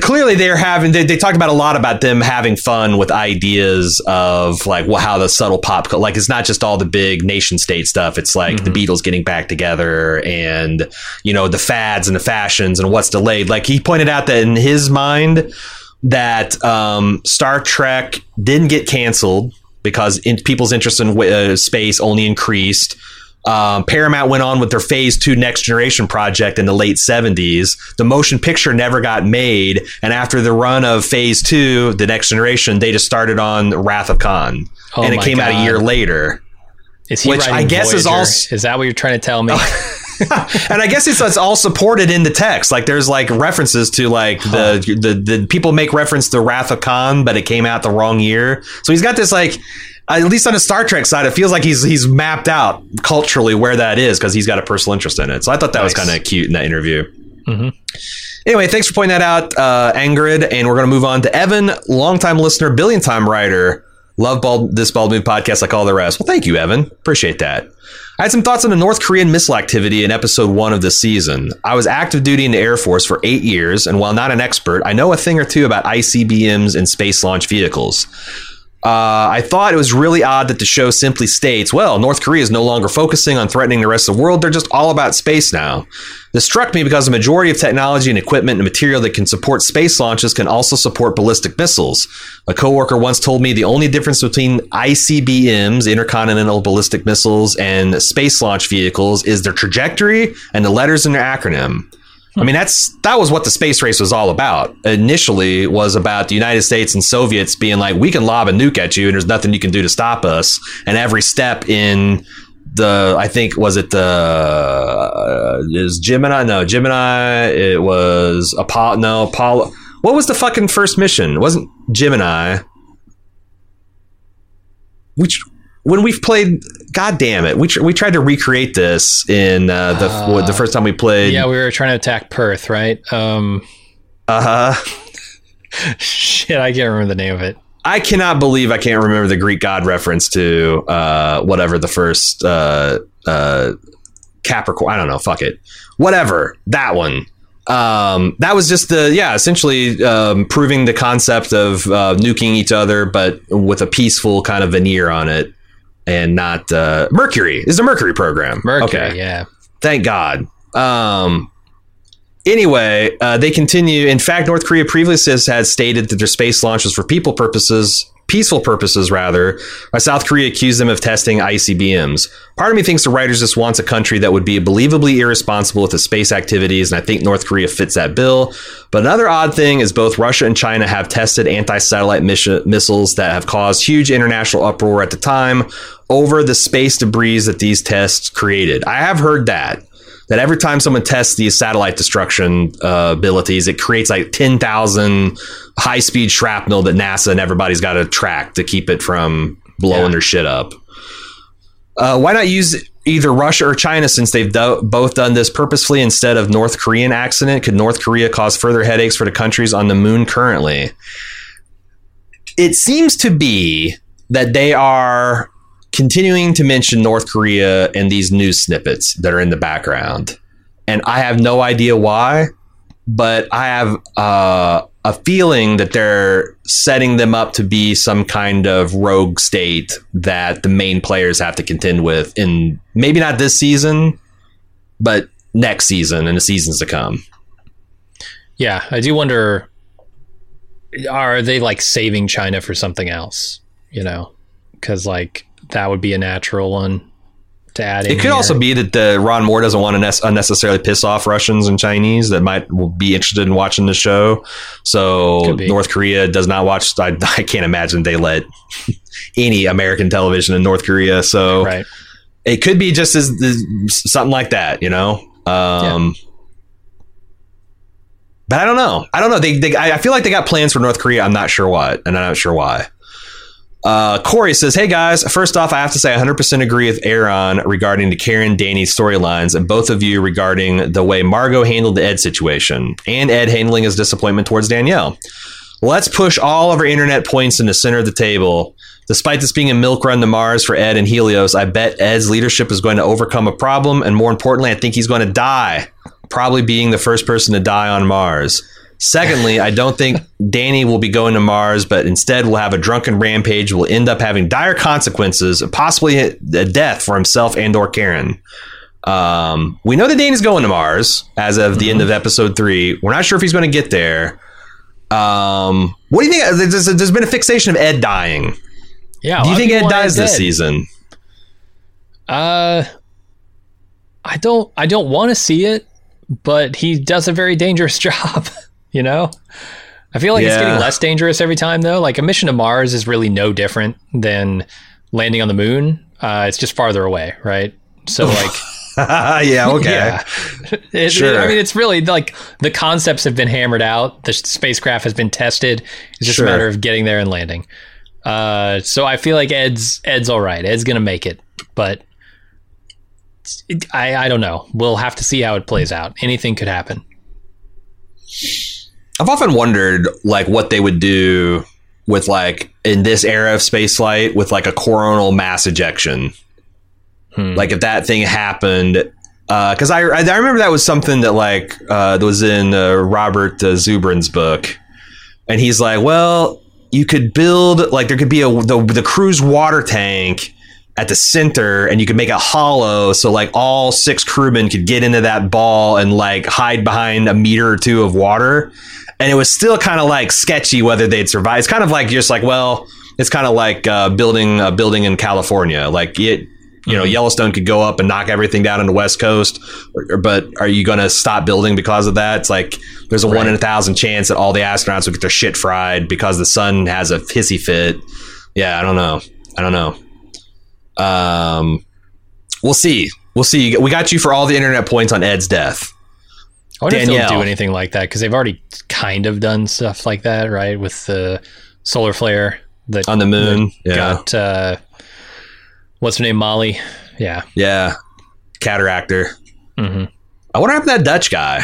clearly they're having they, they talked about a lot about them having fun with ideas of like, well, how the subtle pop, like it's not just all the big nation state stuff. It's like mm-hmm. the Beatles getting back together and, you know, the fads and the fashions and what's delayed. Like he pointed out that in his mind that um, Star Trek didn't get canceled because in, people's interest in uh, space only increased. Um, Paramount went on with their Phase Two Next Generation project in the late seventies. The motion picture never got made, and after the run of Phase Two, the Next Generation, they just started on Wrath of Khan, oh and it came God. out a year later. Is he which I guess Voyager? is also is that what you're trying to tell me? And I guess it's, it's all supported in the text. Like there's like references to like huh. the, the the people make reference to Wrath of Khan, but it came out the wrong year. So he's got this like, at least on the Star Trek side, it feels like he's he's mapped out culturally where that is because he's got a personal interest in it. So I thought that nice. was kind of cute in that interview. Mm-hmm. Anyway, thanks for pointing that out, uh, Angrid. And we're going to move on to Evan, longtime listener, billion-time writer. Love bald, this Bald Move podcast like all the rest. Well, thank you, Evan. Appreciate that. I had some thoughts on the North Korean missile activity in episode one of this season. I was active duty in the Air Force for eight years, and while not an expert, I know a thing or two about I C B Ms and space launch vehicles. Uh, I thought it was really odd that the show simply states, well, North Korea is no longer focusing on threatening the rest of the world. They're just all about space now. This struck me because the majority of technology and equipment and material that can support space launches can also support ballistic missiles. A coworker once told me the only difference between I C B Ms, intercontinental ballistic missiles, and space launch vehicles is their trajectory and the letters in their acronym. I mean, that's that was what the space race was all about. Initially, it was about the United States and Soviets being like, we can lob a nuke at you and there's nothing you can do to stop us. And every step in the, I think, was it the, uh, is Gemini? No, Gemini. It was Apollo. No, Apollo. What was the fucking first mission? It wasn't Gemini. Which, when we've played... God damn it. We tr- we tried to recreate this in uh, the uh, well, the first time we played. Yeah, we were trying to attack Perth, right? Um, uh-huh. Shit, I can't remember the name of it. I cannot believe I can't remember the Greek god reference to uh, whatever the first uh, uh, Capricorn. I don't know. Fuck it. Whatever. That one. Um, that was just the, yeah, essentially um, proving the concept of uh, nuking each other, but with a peaceful kind of veneer on it. And not uh, Mercury is the Mercury program. Mercury, okay. Yeah. Thank God. Um, anyway, uh, they continue. In fact, North Korea previously has stated that their space launch was for people purposes, peaceful purposes, rather. South Korea accused them of testing I C B Ms. Part of me thinks the writers just wants a country that would be believably irresponsible with its space activities, and I think North Korea fits that bill. But another odd thing is both Russia and China have tested anti-satellite miss- missiles that have caused huge international uproar at the time over the space debris that these tests created. I have heard that, that every time someone tests these satellite destruction uh, abilities, it creates like ten thousand high-speed shrapnel that NASA and everybody's got to track to keep it from blowing yeah. their shit up. Uh, why not use either Russia or China since they've do- both done this purposefully instead of North Korean accident? Could North Korea cause further headaches for the countries on the moon currently? It seems to be that they are continuing to mention North Korea in these news snippets that are in the background. And I have no idea why, but I have uh, a feeling that they're setting them up to be some kind of rogue state that the main players have to contend with in maybe not this season, but next season and the seasons to come. Yeah, I do wonder, are they like saving China for something else? You know, because like that would be a natural one to add in. It could here. also be that the Ron Moore doesn't want to ne- unnecessarily piss off Russians and Chinese that might be interested in watching the show. So North Korea does not watch. I, I can't imagine they let any American television in North Korea. So right. It could be just as, as something like that, you know? Um, yeah. But I don't know. I don't know. They, they, I feel like they got plans for North Korea. I'm not sure what, and I'm not sure why. Uh, Corey says, hey guys, first off, I have to say one hundred percent agree with Aaron regarding the Karen, Danny storylines and both of you regarding the way Margo handled the Ed situation and Ed handling his disappointment towards Danielle. Let's push all of our internet points in the center of the table. Despite this being a milk run to Mars for Ed and Helios, I bet Ed's leadership is going to overcome a problem. And more importantly, I think he's going to die, probably being the first person to die on Mars. Secondly, I don't think Danny will be going to Mars, but instead will have a drunken rampage. Will end up having dire consequences, possibly a death for himself and or Karen. Um, we know that Danny's going to Mars as of the mm-hmm. end of episode three. We're not sure if he's going to get there. Um, what do you think? There's, there's been a fixation of Ed dying. Yeah. Do you think Ed dies this season? Uh, I don't. I don't want to see it, but he does a very dangerous job. You know, I feel like yeah. it's getting less dangerous every time, though. Like a mission to Mars is really no different than landing on the moon. Uh, it's just farther away. Right. So like yeah, okay. Yeah. It, sure. It, I mean, it's really like the concepts have been hammered out. The spacecraft has been tested. It's just sure. a matter of getting there and landing. Uh, so I feel like Ed's Ed's all right. Ed's going to make it, but it, I, I don't know. We'll have to see how it plays out. Anything could happen. I've often wondered like what they would do with like in this era of space flight with like a coronal mass ejection. Hmm. Like if that thing happened, because uh, I, I I remember that was something that like uh, that was in uh, Robert uh, Zubrin's book. And he's like, well, you could build like there could be a the, the crew's water tank at the center, and you could make it hollow so like all six crewmen could get into that ball and like hide behind a meter or two of water. And it was still kind of like sketchy whether they'd survive. It's kind of like just like, well, it's kind of like uh, building a building in California. Like it, you know, Yellowstone could go up and knock everything down on the West Coast, or, or, but are you going to stop building because of that? It's like there's a right. one in a thousand chance that all the astronauts will get their shit fried because the sun has a hissy fit. Yeah, I don't know. I don't know. Um, we'll see. We'll see. We got you for all the internet points on Ed's death. I wonder Danielle. If they'll do anything like that, because they've already kind of done stuff like that, right? With the solar flare that on the moon yeah. got uh, what's her name, Molly? Yeah, yeah, cataractor. Mm-hmm. I wonder if that Dutch guy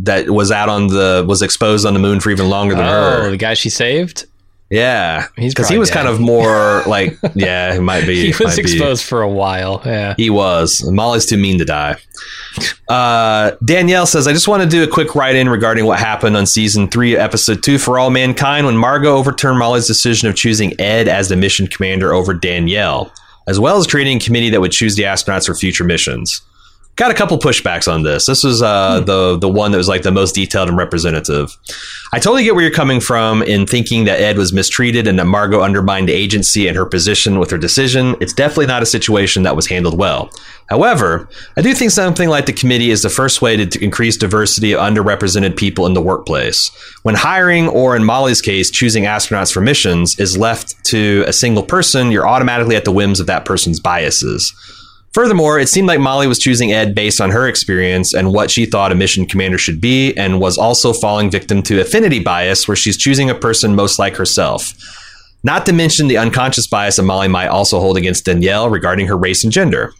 that was out on the was exposed on the moon for even longer than oh, her. Oh, the guy she saved. Yeah, because he was dead. Kind of more like, yeah, he might be. He was exposed be. For a while. Yeah, he was. Molly's too mean to die. Uh, Danielle says, I just want to do a quick write-in regarding what happened on season three, episode two, For All Mankind, when Margo overturned Molly's decision of choosing Ed as the mission commander over Danielle, as well as creating a committee that would choose the astronauts for future missions. Got a couple pushbacks on this. This was uh, hmm. the the one that was like the most detailed and representative. I totally get where you're coming from in thinking that Ed was mistreated and that Margo undermined agency and her position with her decision. It's definitely not a situation that was handled well. However, I do think something like the committee is the first way to, to increase diversity of underrepresented people in the workplace. When hiring, or in Molly's case, choosing astronauts for missions, is left to a single person, you're automatically at the whims of that person's biases. Furthermore, it seemed like Molly was choosing Ed based on her experience and what she thought a mission commander should be, and was also falling victim to affinity bias, where she's choosing a person most like herself. Not to mention the unconscious bias that Molly might also hold against Danielle regarding her race and gender.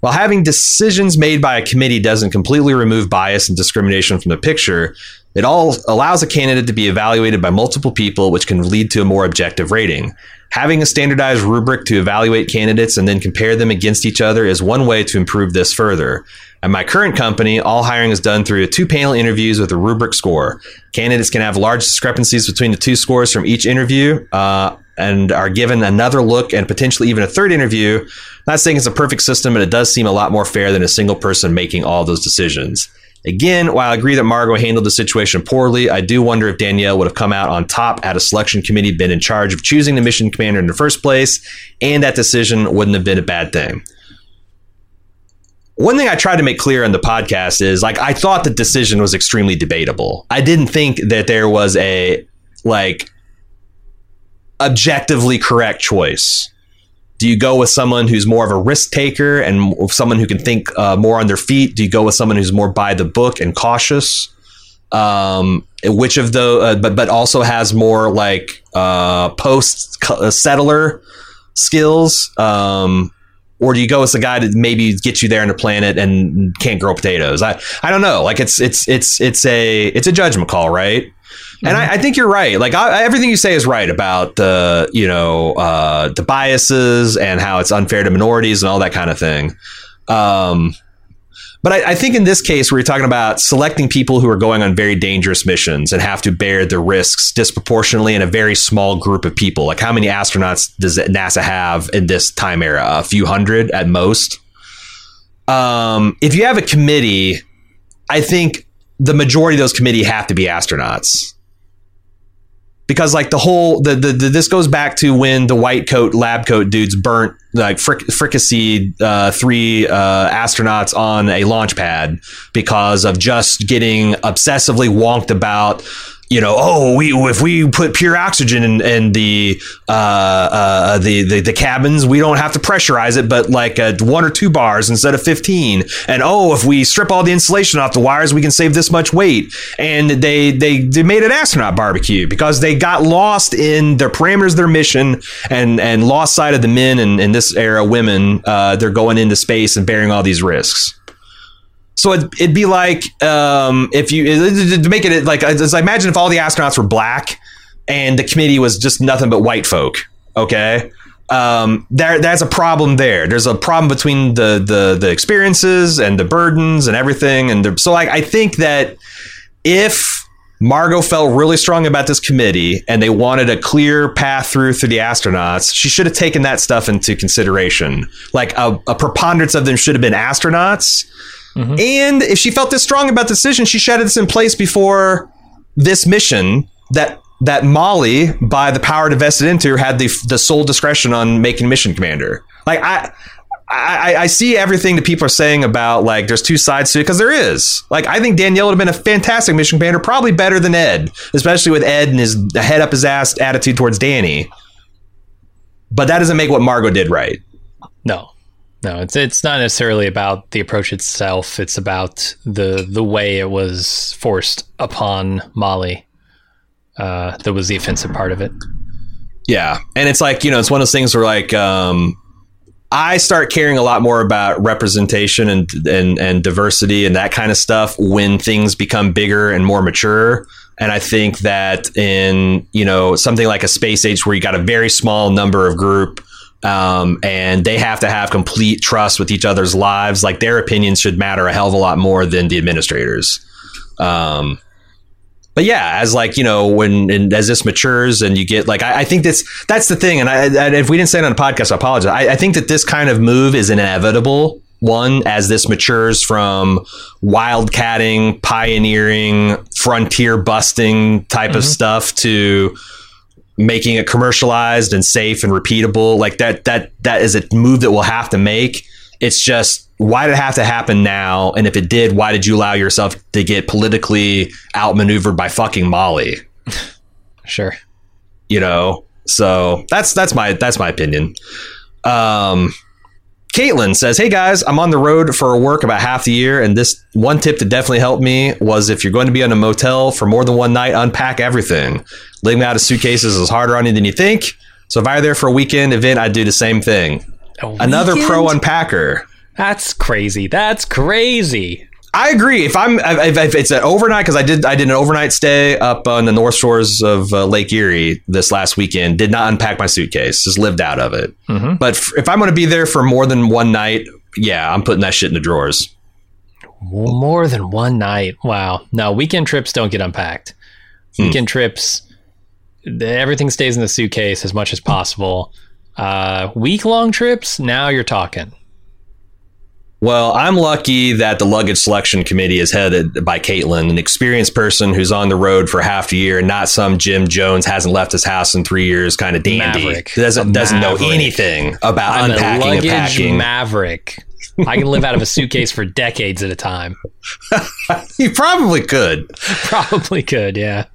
While having decisions made by a committee doesn't completely remove bias and discrimination from the picture, it all allows a candidate to be evaluated by multiple people, which can lead to a more objective rating. Having a standardized rubric to evaluate candidates and then compare them against each other is one way to improve this further. At my current company, all hiring is done through two panel interviews with a rubric score. Candidates can have large discrepancies between the two scores from each interview, uh, and are given another look and potentially even a third interview. I'm not saying it's a perfect system, but it does seem a lot more fair than a single person making all those decisions. Again, while I agree that Margo handled the situation poorly, I do wonder if Danielle would have come out on top had a selection committee been in charge of choosing the mission commander in the first place, and that decision wouldn't have been a bad thing. One thing I tried to make clear on the podcast is, like, I thought the decision was extremely debatable. I didn't think that there was a, like, objectively correct choice. Do you go with someone who's more of a risk taker and someone who can think uh, more on their feet? Do you go with someone who's more by the book and cautious? Um, which of the, uh, but, but also has more like uh, post settler skills? Um, or do you go with the guy that maybe gets you there on the planet and can't grow potatoes? I, I don't know. Like it's, it's, it's, it's a, it's a judgment call, right? And I, I think you're right. Like I, everything you say is right about the, you know, uh, the biases and how it's unfair to minorities and all that kind of thing. Um, but I, I think in this case, we were talking about selecting people who are going on very dangerous missions and have to bear the risks disproportionately in a very small group of people. Like how many astronauts does NASA have in this time era? A few hundred at most. Um, if you have a committee, I think the majority of those committee have to be astronauts. Because like the whole the, the the this goes back to when the white coat lab coat dudes burnt like fric- fricasseed uh, three uh, astronauts on a launch pad because of just getting obsessively wonked about. you know, oh, we if we put pure oxygen in, in the, uh, uh, the the the cabins, we don't have to pressurize it, but like uh, one or two bars instead of fifteen. And oh, if we strip all the insulation off the wires, we can save this much weight. And they they, they made an astronaut barbecue because they got lost in their parameters of their mission and and lost sight of the men and in this era women. Uh, they're going into space and bearing all these risks. So it, it'd be like um, if you to make it like it's like imagine if all the astronauts were black and the committee was just nothing but white folk. OK, um, there that's a problem there. There's a problem between the the the experiences and the burdens and everything. And the, so like I think that if Margo felt really strong about this committee and they wanted a clear path through through the astronauts, she should have taken that stuff into consideration. Like a, a preponderance of them should have been astronauts. Mm-hmm. And if she felt this strong about the decision, she shed this in place before this mission that that Molly, by the power to vest it into, had the the sole discretion on making mission commander. Like I, I, I see everything that people are saying about like there's two sides to it because there is. Like I think Danielle would have been a fantastic mission commander, probably better than Ed, especially with Ed and his head up his ass attitude towards Danny. But that doesn't make what Margo did right. No. No, it's it's not necessarily about the approach itself. It's about the the way it was forced upon Molly. Uh, that was the offensive part of it. Yeah, and it's like, you know, it's one of those things where like um, I start caring a lot more about representation and and and diversity and that kind of stuff when things become bigger and more mature. And I think that in, you know, something like a space age where you got a very small number of group. Um, and they have to have complete trust with each other's lives. Like their opinions should matter a hell of a lot more than the administrators. Um, but yeah, as like, you know, when, and as this matures and you get like, I, I think that's, that's the thing. And I, and if we didn't say it on the podcast, I apologize. I, I think that this kind of move is an inevitable one as this matures from wildcatting, pioneering, frontier busting type mm-hmm. of stuff to making it commercialized and safe and repeatable. Like that that that is a move that we'll have to make. It's just, why did it have to happen now? And if it did, why did you allow yourself to get politically outmaneuvered by fucking Molly? Sure. You know, so that's that's my that's my opinion. um Caitlin says, hey guys, I'm on the road for work about half the year, and this one tip that definitely helped me was if you're going to be on a motel for more than one night, unpack everything. Living out of suitcases is harder on you than you think. So if I were there for a weekend event, I'd do the same thing. Another pro unpacker. That's crazy. That's crazy. I agree. If I'm, if, if it's an overnight, because I did, I did an overnight stay up on the North Shores of uh, Lake Erie this last weekend. Did not unpack my suitcase. Just lived out of it. Mm-hmm. But f- if I'm going to be there for more than one night, yeah, I'm putting that shit in the drawers. More than one night. Wow. No, weekend trips don't get unpacked. Weekend mm. trips, everything stays in the suitcase as much as possible. Uh, week-long trips, now you're talking. Well, I'm lucky that the luggage selection committee is headed by Caitlin, an experienced person who's on the road for half a year, and not some Jim Jones hasn't left his house in three years kind of dandy. Maverick. Doesn't a doesn't maverick. know anything about I'm unpacking a luggage and packing. Maverick. I can live out of a suitcase for decades at a time. You probably could. Probably could, yeah.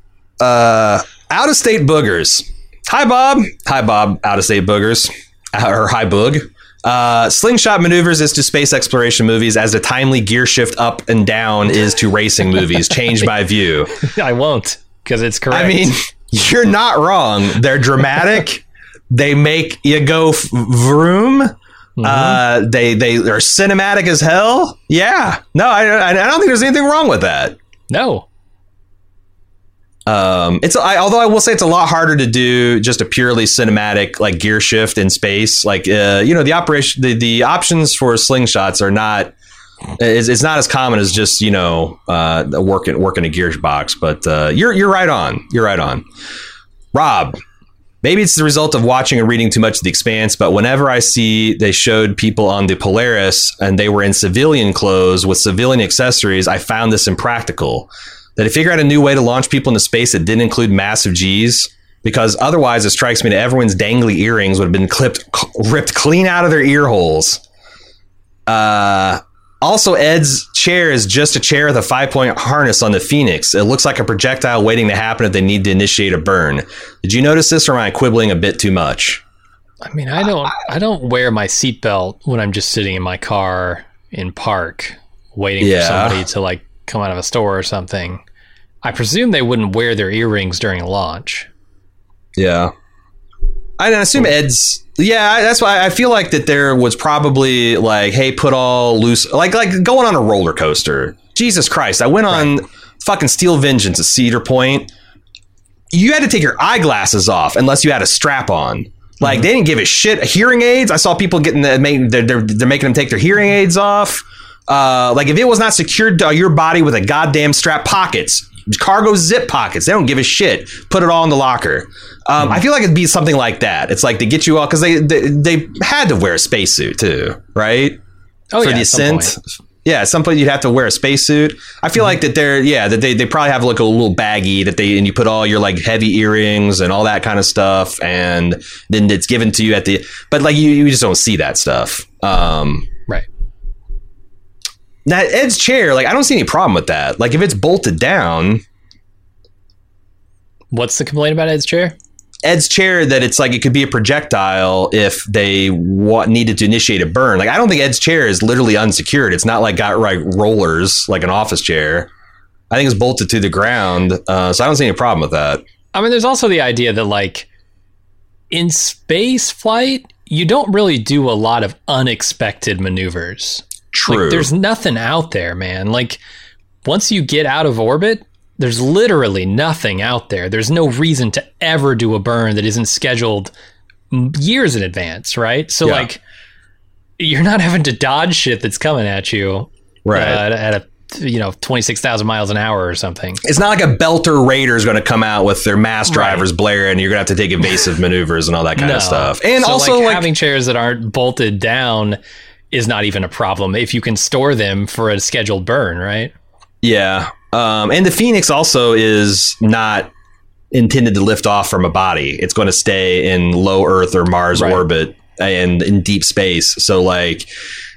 Uh, out of state boogers. Hi, Bob. Hi, Bob. Out of state boogers. Uh, or hi, boog. Uh, slingshot maneuvers is to space exploration movies as a timely gear shift up and down is to racing movies. Change my view. I won't, because it's correct. I mean, you're not wrong. They're dramatic. They make you go f- vroom. Mm-hmm. Uh, they they are cinematic as hell. Yeah. No, I I don't think there's anything wrong with that. No. Um, it's I, although I will say it's a lot harder to do just a purely cinematic like gear shift in space. Like, uh, you know, the operation, the, the options for slingshots are not it's, it's not as common as just, you know, uh, working working a gearbox. But uh, you're you're right on. You're right on. Rob, maybe it's the result of watching and reading too much of The Expanse. But whenever I see they showed people on the Polaris and they were in civilian clothes with civilian accessories, I found this impractical. That they figure out a new way to launch people into space that didn't include massive G's, because otherwise it strikes me that everyone's dangly earrings would have been clipped, ripped clean out of their ear holes. Uh, Also, Ed's chair is just a chair with a five-point harness on the Phoenix. It looks like a projectile waiting to happen if they need to initiate a burn. Did you notice this, or am I quibbling a bit too much? I mean, I don't, I don't wear my seatbelt when I'm just sitting in my car in park waiting yeah. for somebody to like come out of a store or something. I presume they wouldn't wear their earrings during launch. Yeah. I assume Ed's... Yeah, that's why I feel like that there was probably like, hey, put all loose... Like like going on a roller coaster. Jesus Christ, I went on right. fucking Steel Vengeance at Cedar Point. You had to take your eyeglasses off unless you had a strap on. Like, mm-hmm. they didn't give a shit. Hearing aids, I saw people getting... The, they're, they're, they're making them take their hearing aids off. Uh, like, if it was not secured to your body with a goddamn strap, pockets... cargo zip pockets, they don't give a shit, put it all in the locker. um mm. I feel like it'd be something like that. It's like they get you all because they, they they had to wear a spacesuit too, right? Oh, for yeah, the ascent. Yeah, at some point you'd have to wear a spacesuit. I feel mm. like that they're yeah that they, they probably have like a little baggie that they and you put all your like heavy earrings and all that kind of stuff, and then it's given to you at the but like you, you just don't see that stuff. um right Now, Ed's chair, like, I don't see any problem with that. Like, if it's bolted down... What's the complaint about Ed's chair? Ed's chair, that it's like it could be a projectile if they wa- needed to initiate a burn. Like, I don't think Ed's chair is literally unsecured. It's not like got like rollers, like an office chair. I think it's bolted to the ground. Uh, so I don't see any problem with that. I mean, there's also the idea that, like, in space flight, you don't really do a lot of unexpected maneuvers. True. Like, there's nothing out there, man. Like, once you get out of orbit, there's literally nothing out there. There's no reason to ever do a burn that isn't scheduled years in advance, right? So, yeah. like, you're not having to dodge shit that's coming at you right. uh, at a, you know, twenty-six thousand miles an hour or something. It's not like a belter raider is going to come out with their mass drivers right. blaring, and you're going to have to take evasive maneuvers and all that kind no. of stuff. And so also, like, like, having chairs that aren't bolted down is not even a problem if you can store them for a scheduled burn, right? Yeah. Um, and the Phoenix also is not intended to lift off from a body. It's going to stay in low Earth or Mars right. orbit and in deep space. So, like,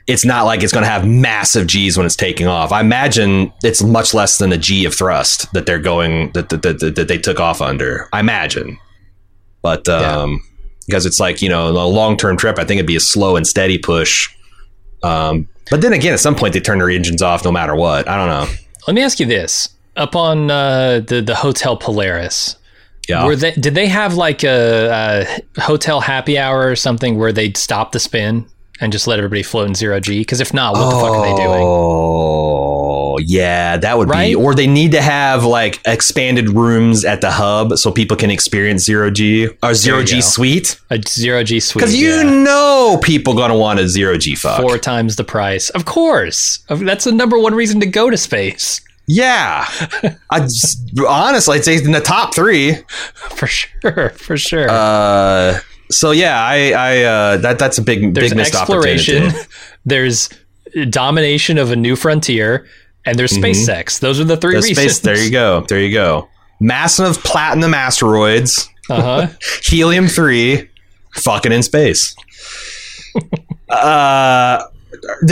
it's not like it's going to have massive G's when it's taking off. I imagine it's much less than a G of thrust that they're going, that, that, that, that they took off under. I imagine. But um, yeah. because it's like, you know, a long-term trip, I think it'd be a slow and steady push. Um, but then again, at some point they turn their engines off no matter what. I don't know. Let me ask you this. Up on uh, the, the Hotel Polaris, yeah. were they, did they have like a, a hotel happy hour or something where they'd stop the spin and just let everybody float in zero G? Because if not, what oh, the fuck are they doing? Oh, yeah, that would right? be. Or they need to have like expanded rooms at the hub so people can experience zero G or zero G go. suite. A zero G suite. Because you yeah. know people gonna want a zero G fuck. Four times the price, of course. That's the number one reason to go to space. Yeah, I just, honestly, I'd say in the top three for sure. For sure. Uh, So yeah, I, I uh, that that's a big there's big missed exploration, opportunity. There's domination of a new frontier, and there's mm-hmm. space sex. Those are the three there's reasons. Space, there you go. There you go. Massive platinum asteroids. Uh huh. Helium three. Fucking in space. uh.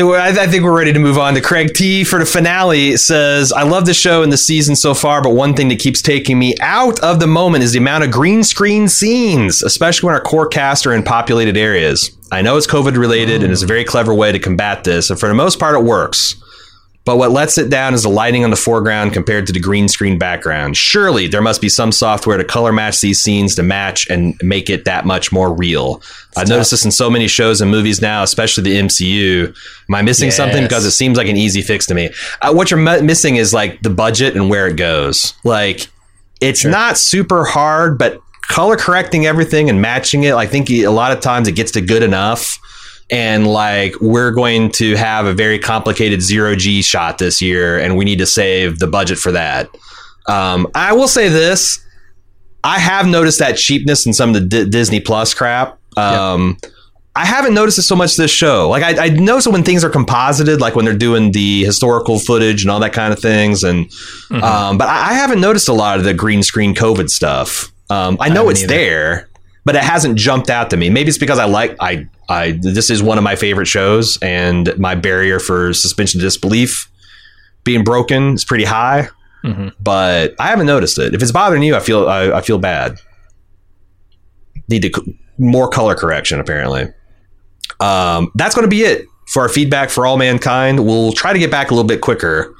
I think we're ready to move on to Craig T for the finale. Says, I love the show and the season so far, but one thing that keeps taking me out of the moment is the amount of green screen scenes, especially when our core cast are in populated areas. I know it's COVID related and it's a very clever way to combat this, and for the most part it works. But what lets it down is the lighting on the foreground compared to the green screen background. Surely there must be some software to color match these scenes to match and make it that much more real. It's I've tough. noticed this in so many shows and movies now, especially the M C U. Am I missing yes. something? Because it seems like an easy fix to me. Uh, what you're m- missing is like the budget and where it goes. Like, it's sure. not super hard, but color correcting everything and matching it, I think a lot of times it gets to good enough. And like, we're going to have a very complicated zero G shot this year, and we need to save the budget for that. Um, I will say this. I have noticed that cheapness in some of the D- Disney Plus crap. Um, yep. I haven't noticed it so much this show. Like, I, I notice when things are composited, like when they're doing the historical footage and all that kind of things. And mm-hmm. um, but I, I haven't noticed a lot of the green screen COVID stuff. Um, I know I it's either. there, but it hasn't jumped out to me. Maybe it's because I like I I this is one of my favorite shows, and my barrier for suspension of disbelief being broken is pretty high. Mm-hmm. But I haven't noticed it. If it's bothering you, I feel I, I feel bad. Need to c- more color correction, apparently. Um, that's going to be it for our feedback for All Mankind. We'll try to get back a little bit quicker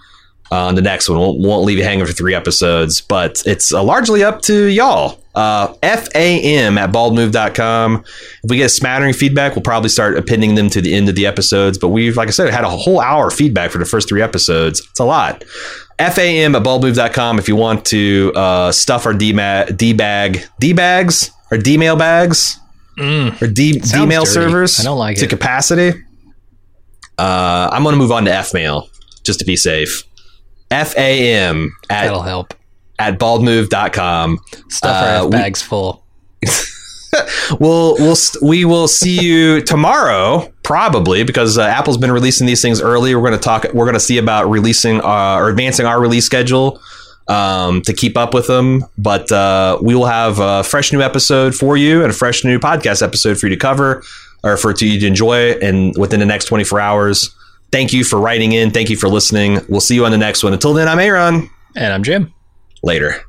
uh, on the next one. Won't, won't leave you hanging for three episodes, but it's uh, largely up to y'all. Uh, F A M at bald move dot com. If we get a smattering feedback, we'll probably start appending them to the end of the episodes. But we've, like I said, had a whole hour of feedback for the first three episodes. It's a lot. F A M at bald move dot com if you want to uh, stuff our D-ma- D-bag, D-bags or D-mail bags. Mm, or D mail servers. I don't like to it. Capacity. Uh, I'm going to move on to F mail just to be safe. F A M at, that'll help at bald move dot com. Stuff our uh, F bags we, full. we'll we'll we will see you tomorrow probably, because uh, Apple's been releasing these things early. We're going to talk. We're going to see about releasing our, or advancing our release schedule um to keep up with them, but uh we will have a fresh new episode for you and a fresh new podcast episode for you to cover, or for to you to enjoy, and within the next twenty-four hours. Thank you for writing in. Thank you for listening. We'll see you on the next one. Until then, I'm Aaron. And I'm Jim. Later.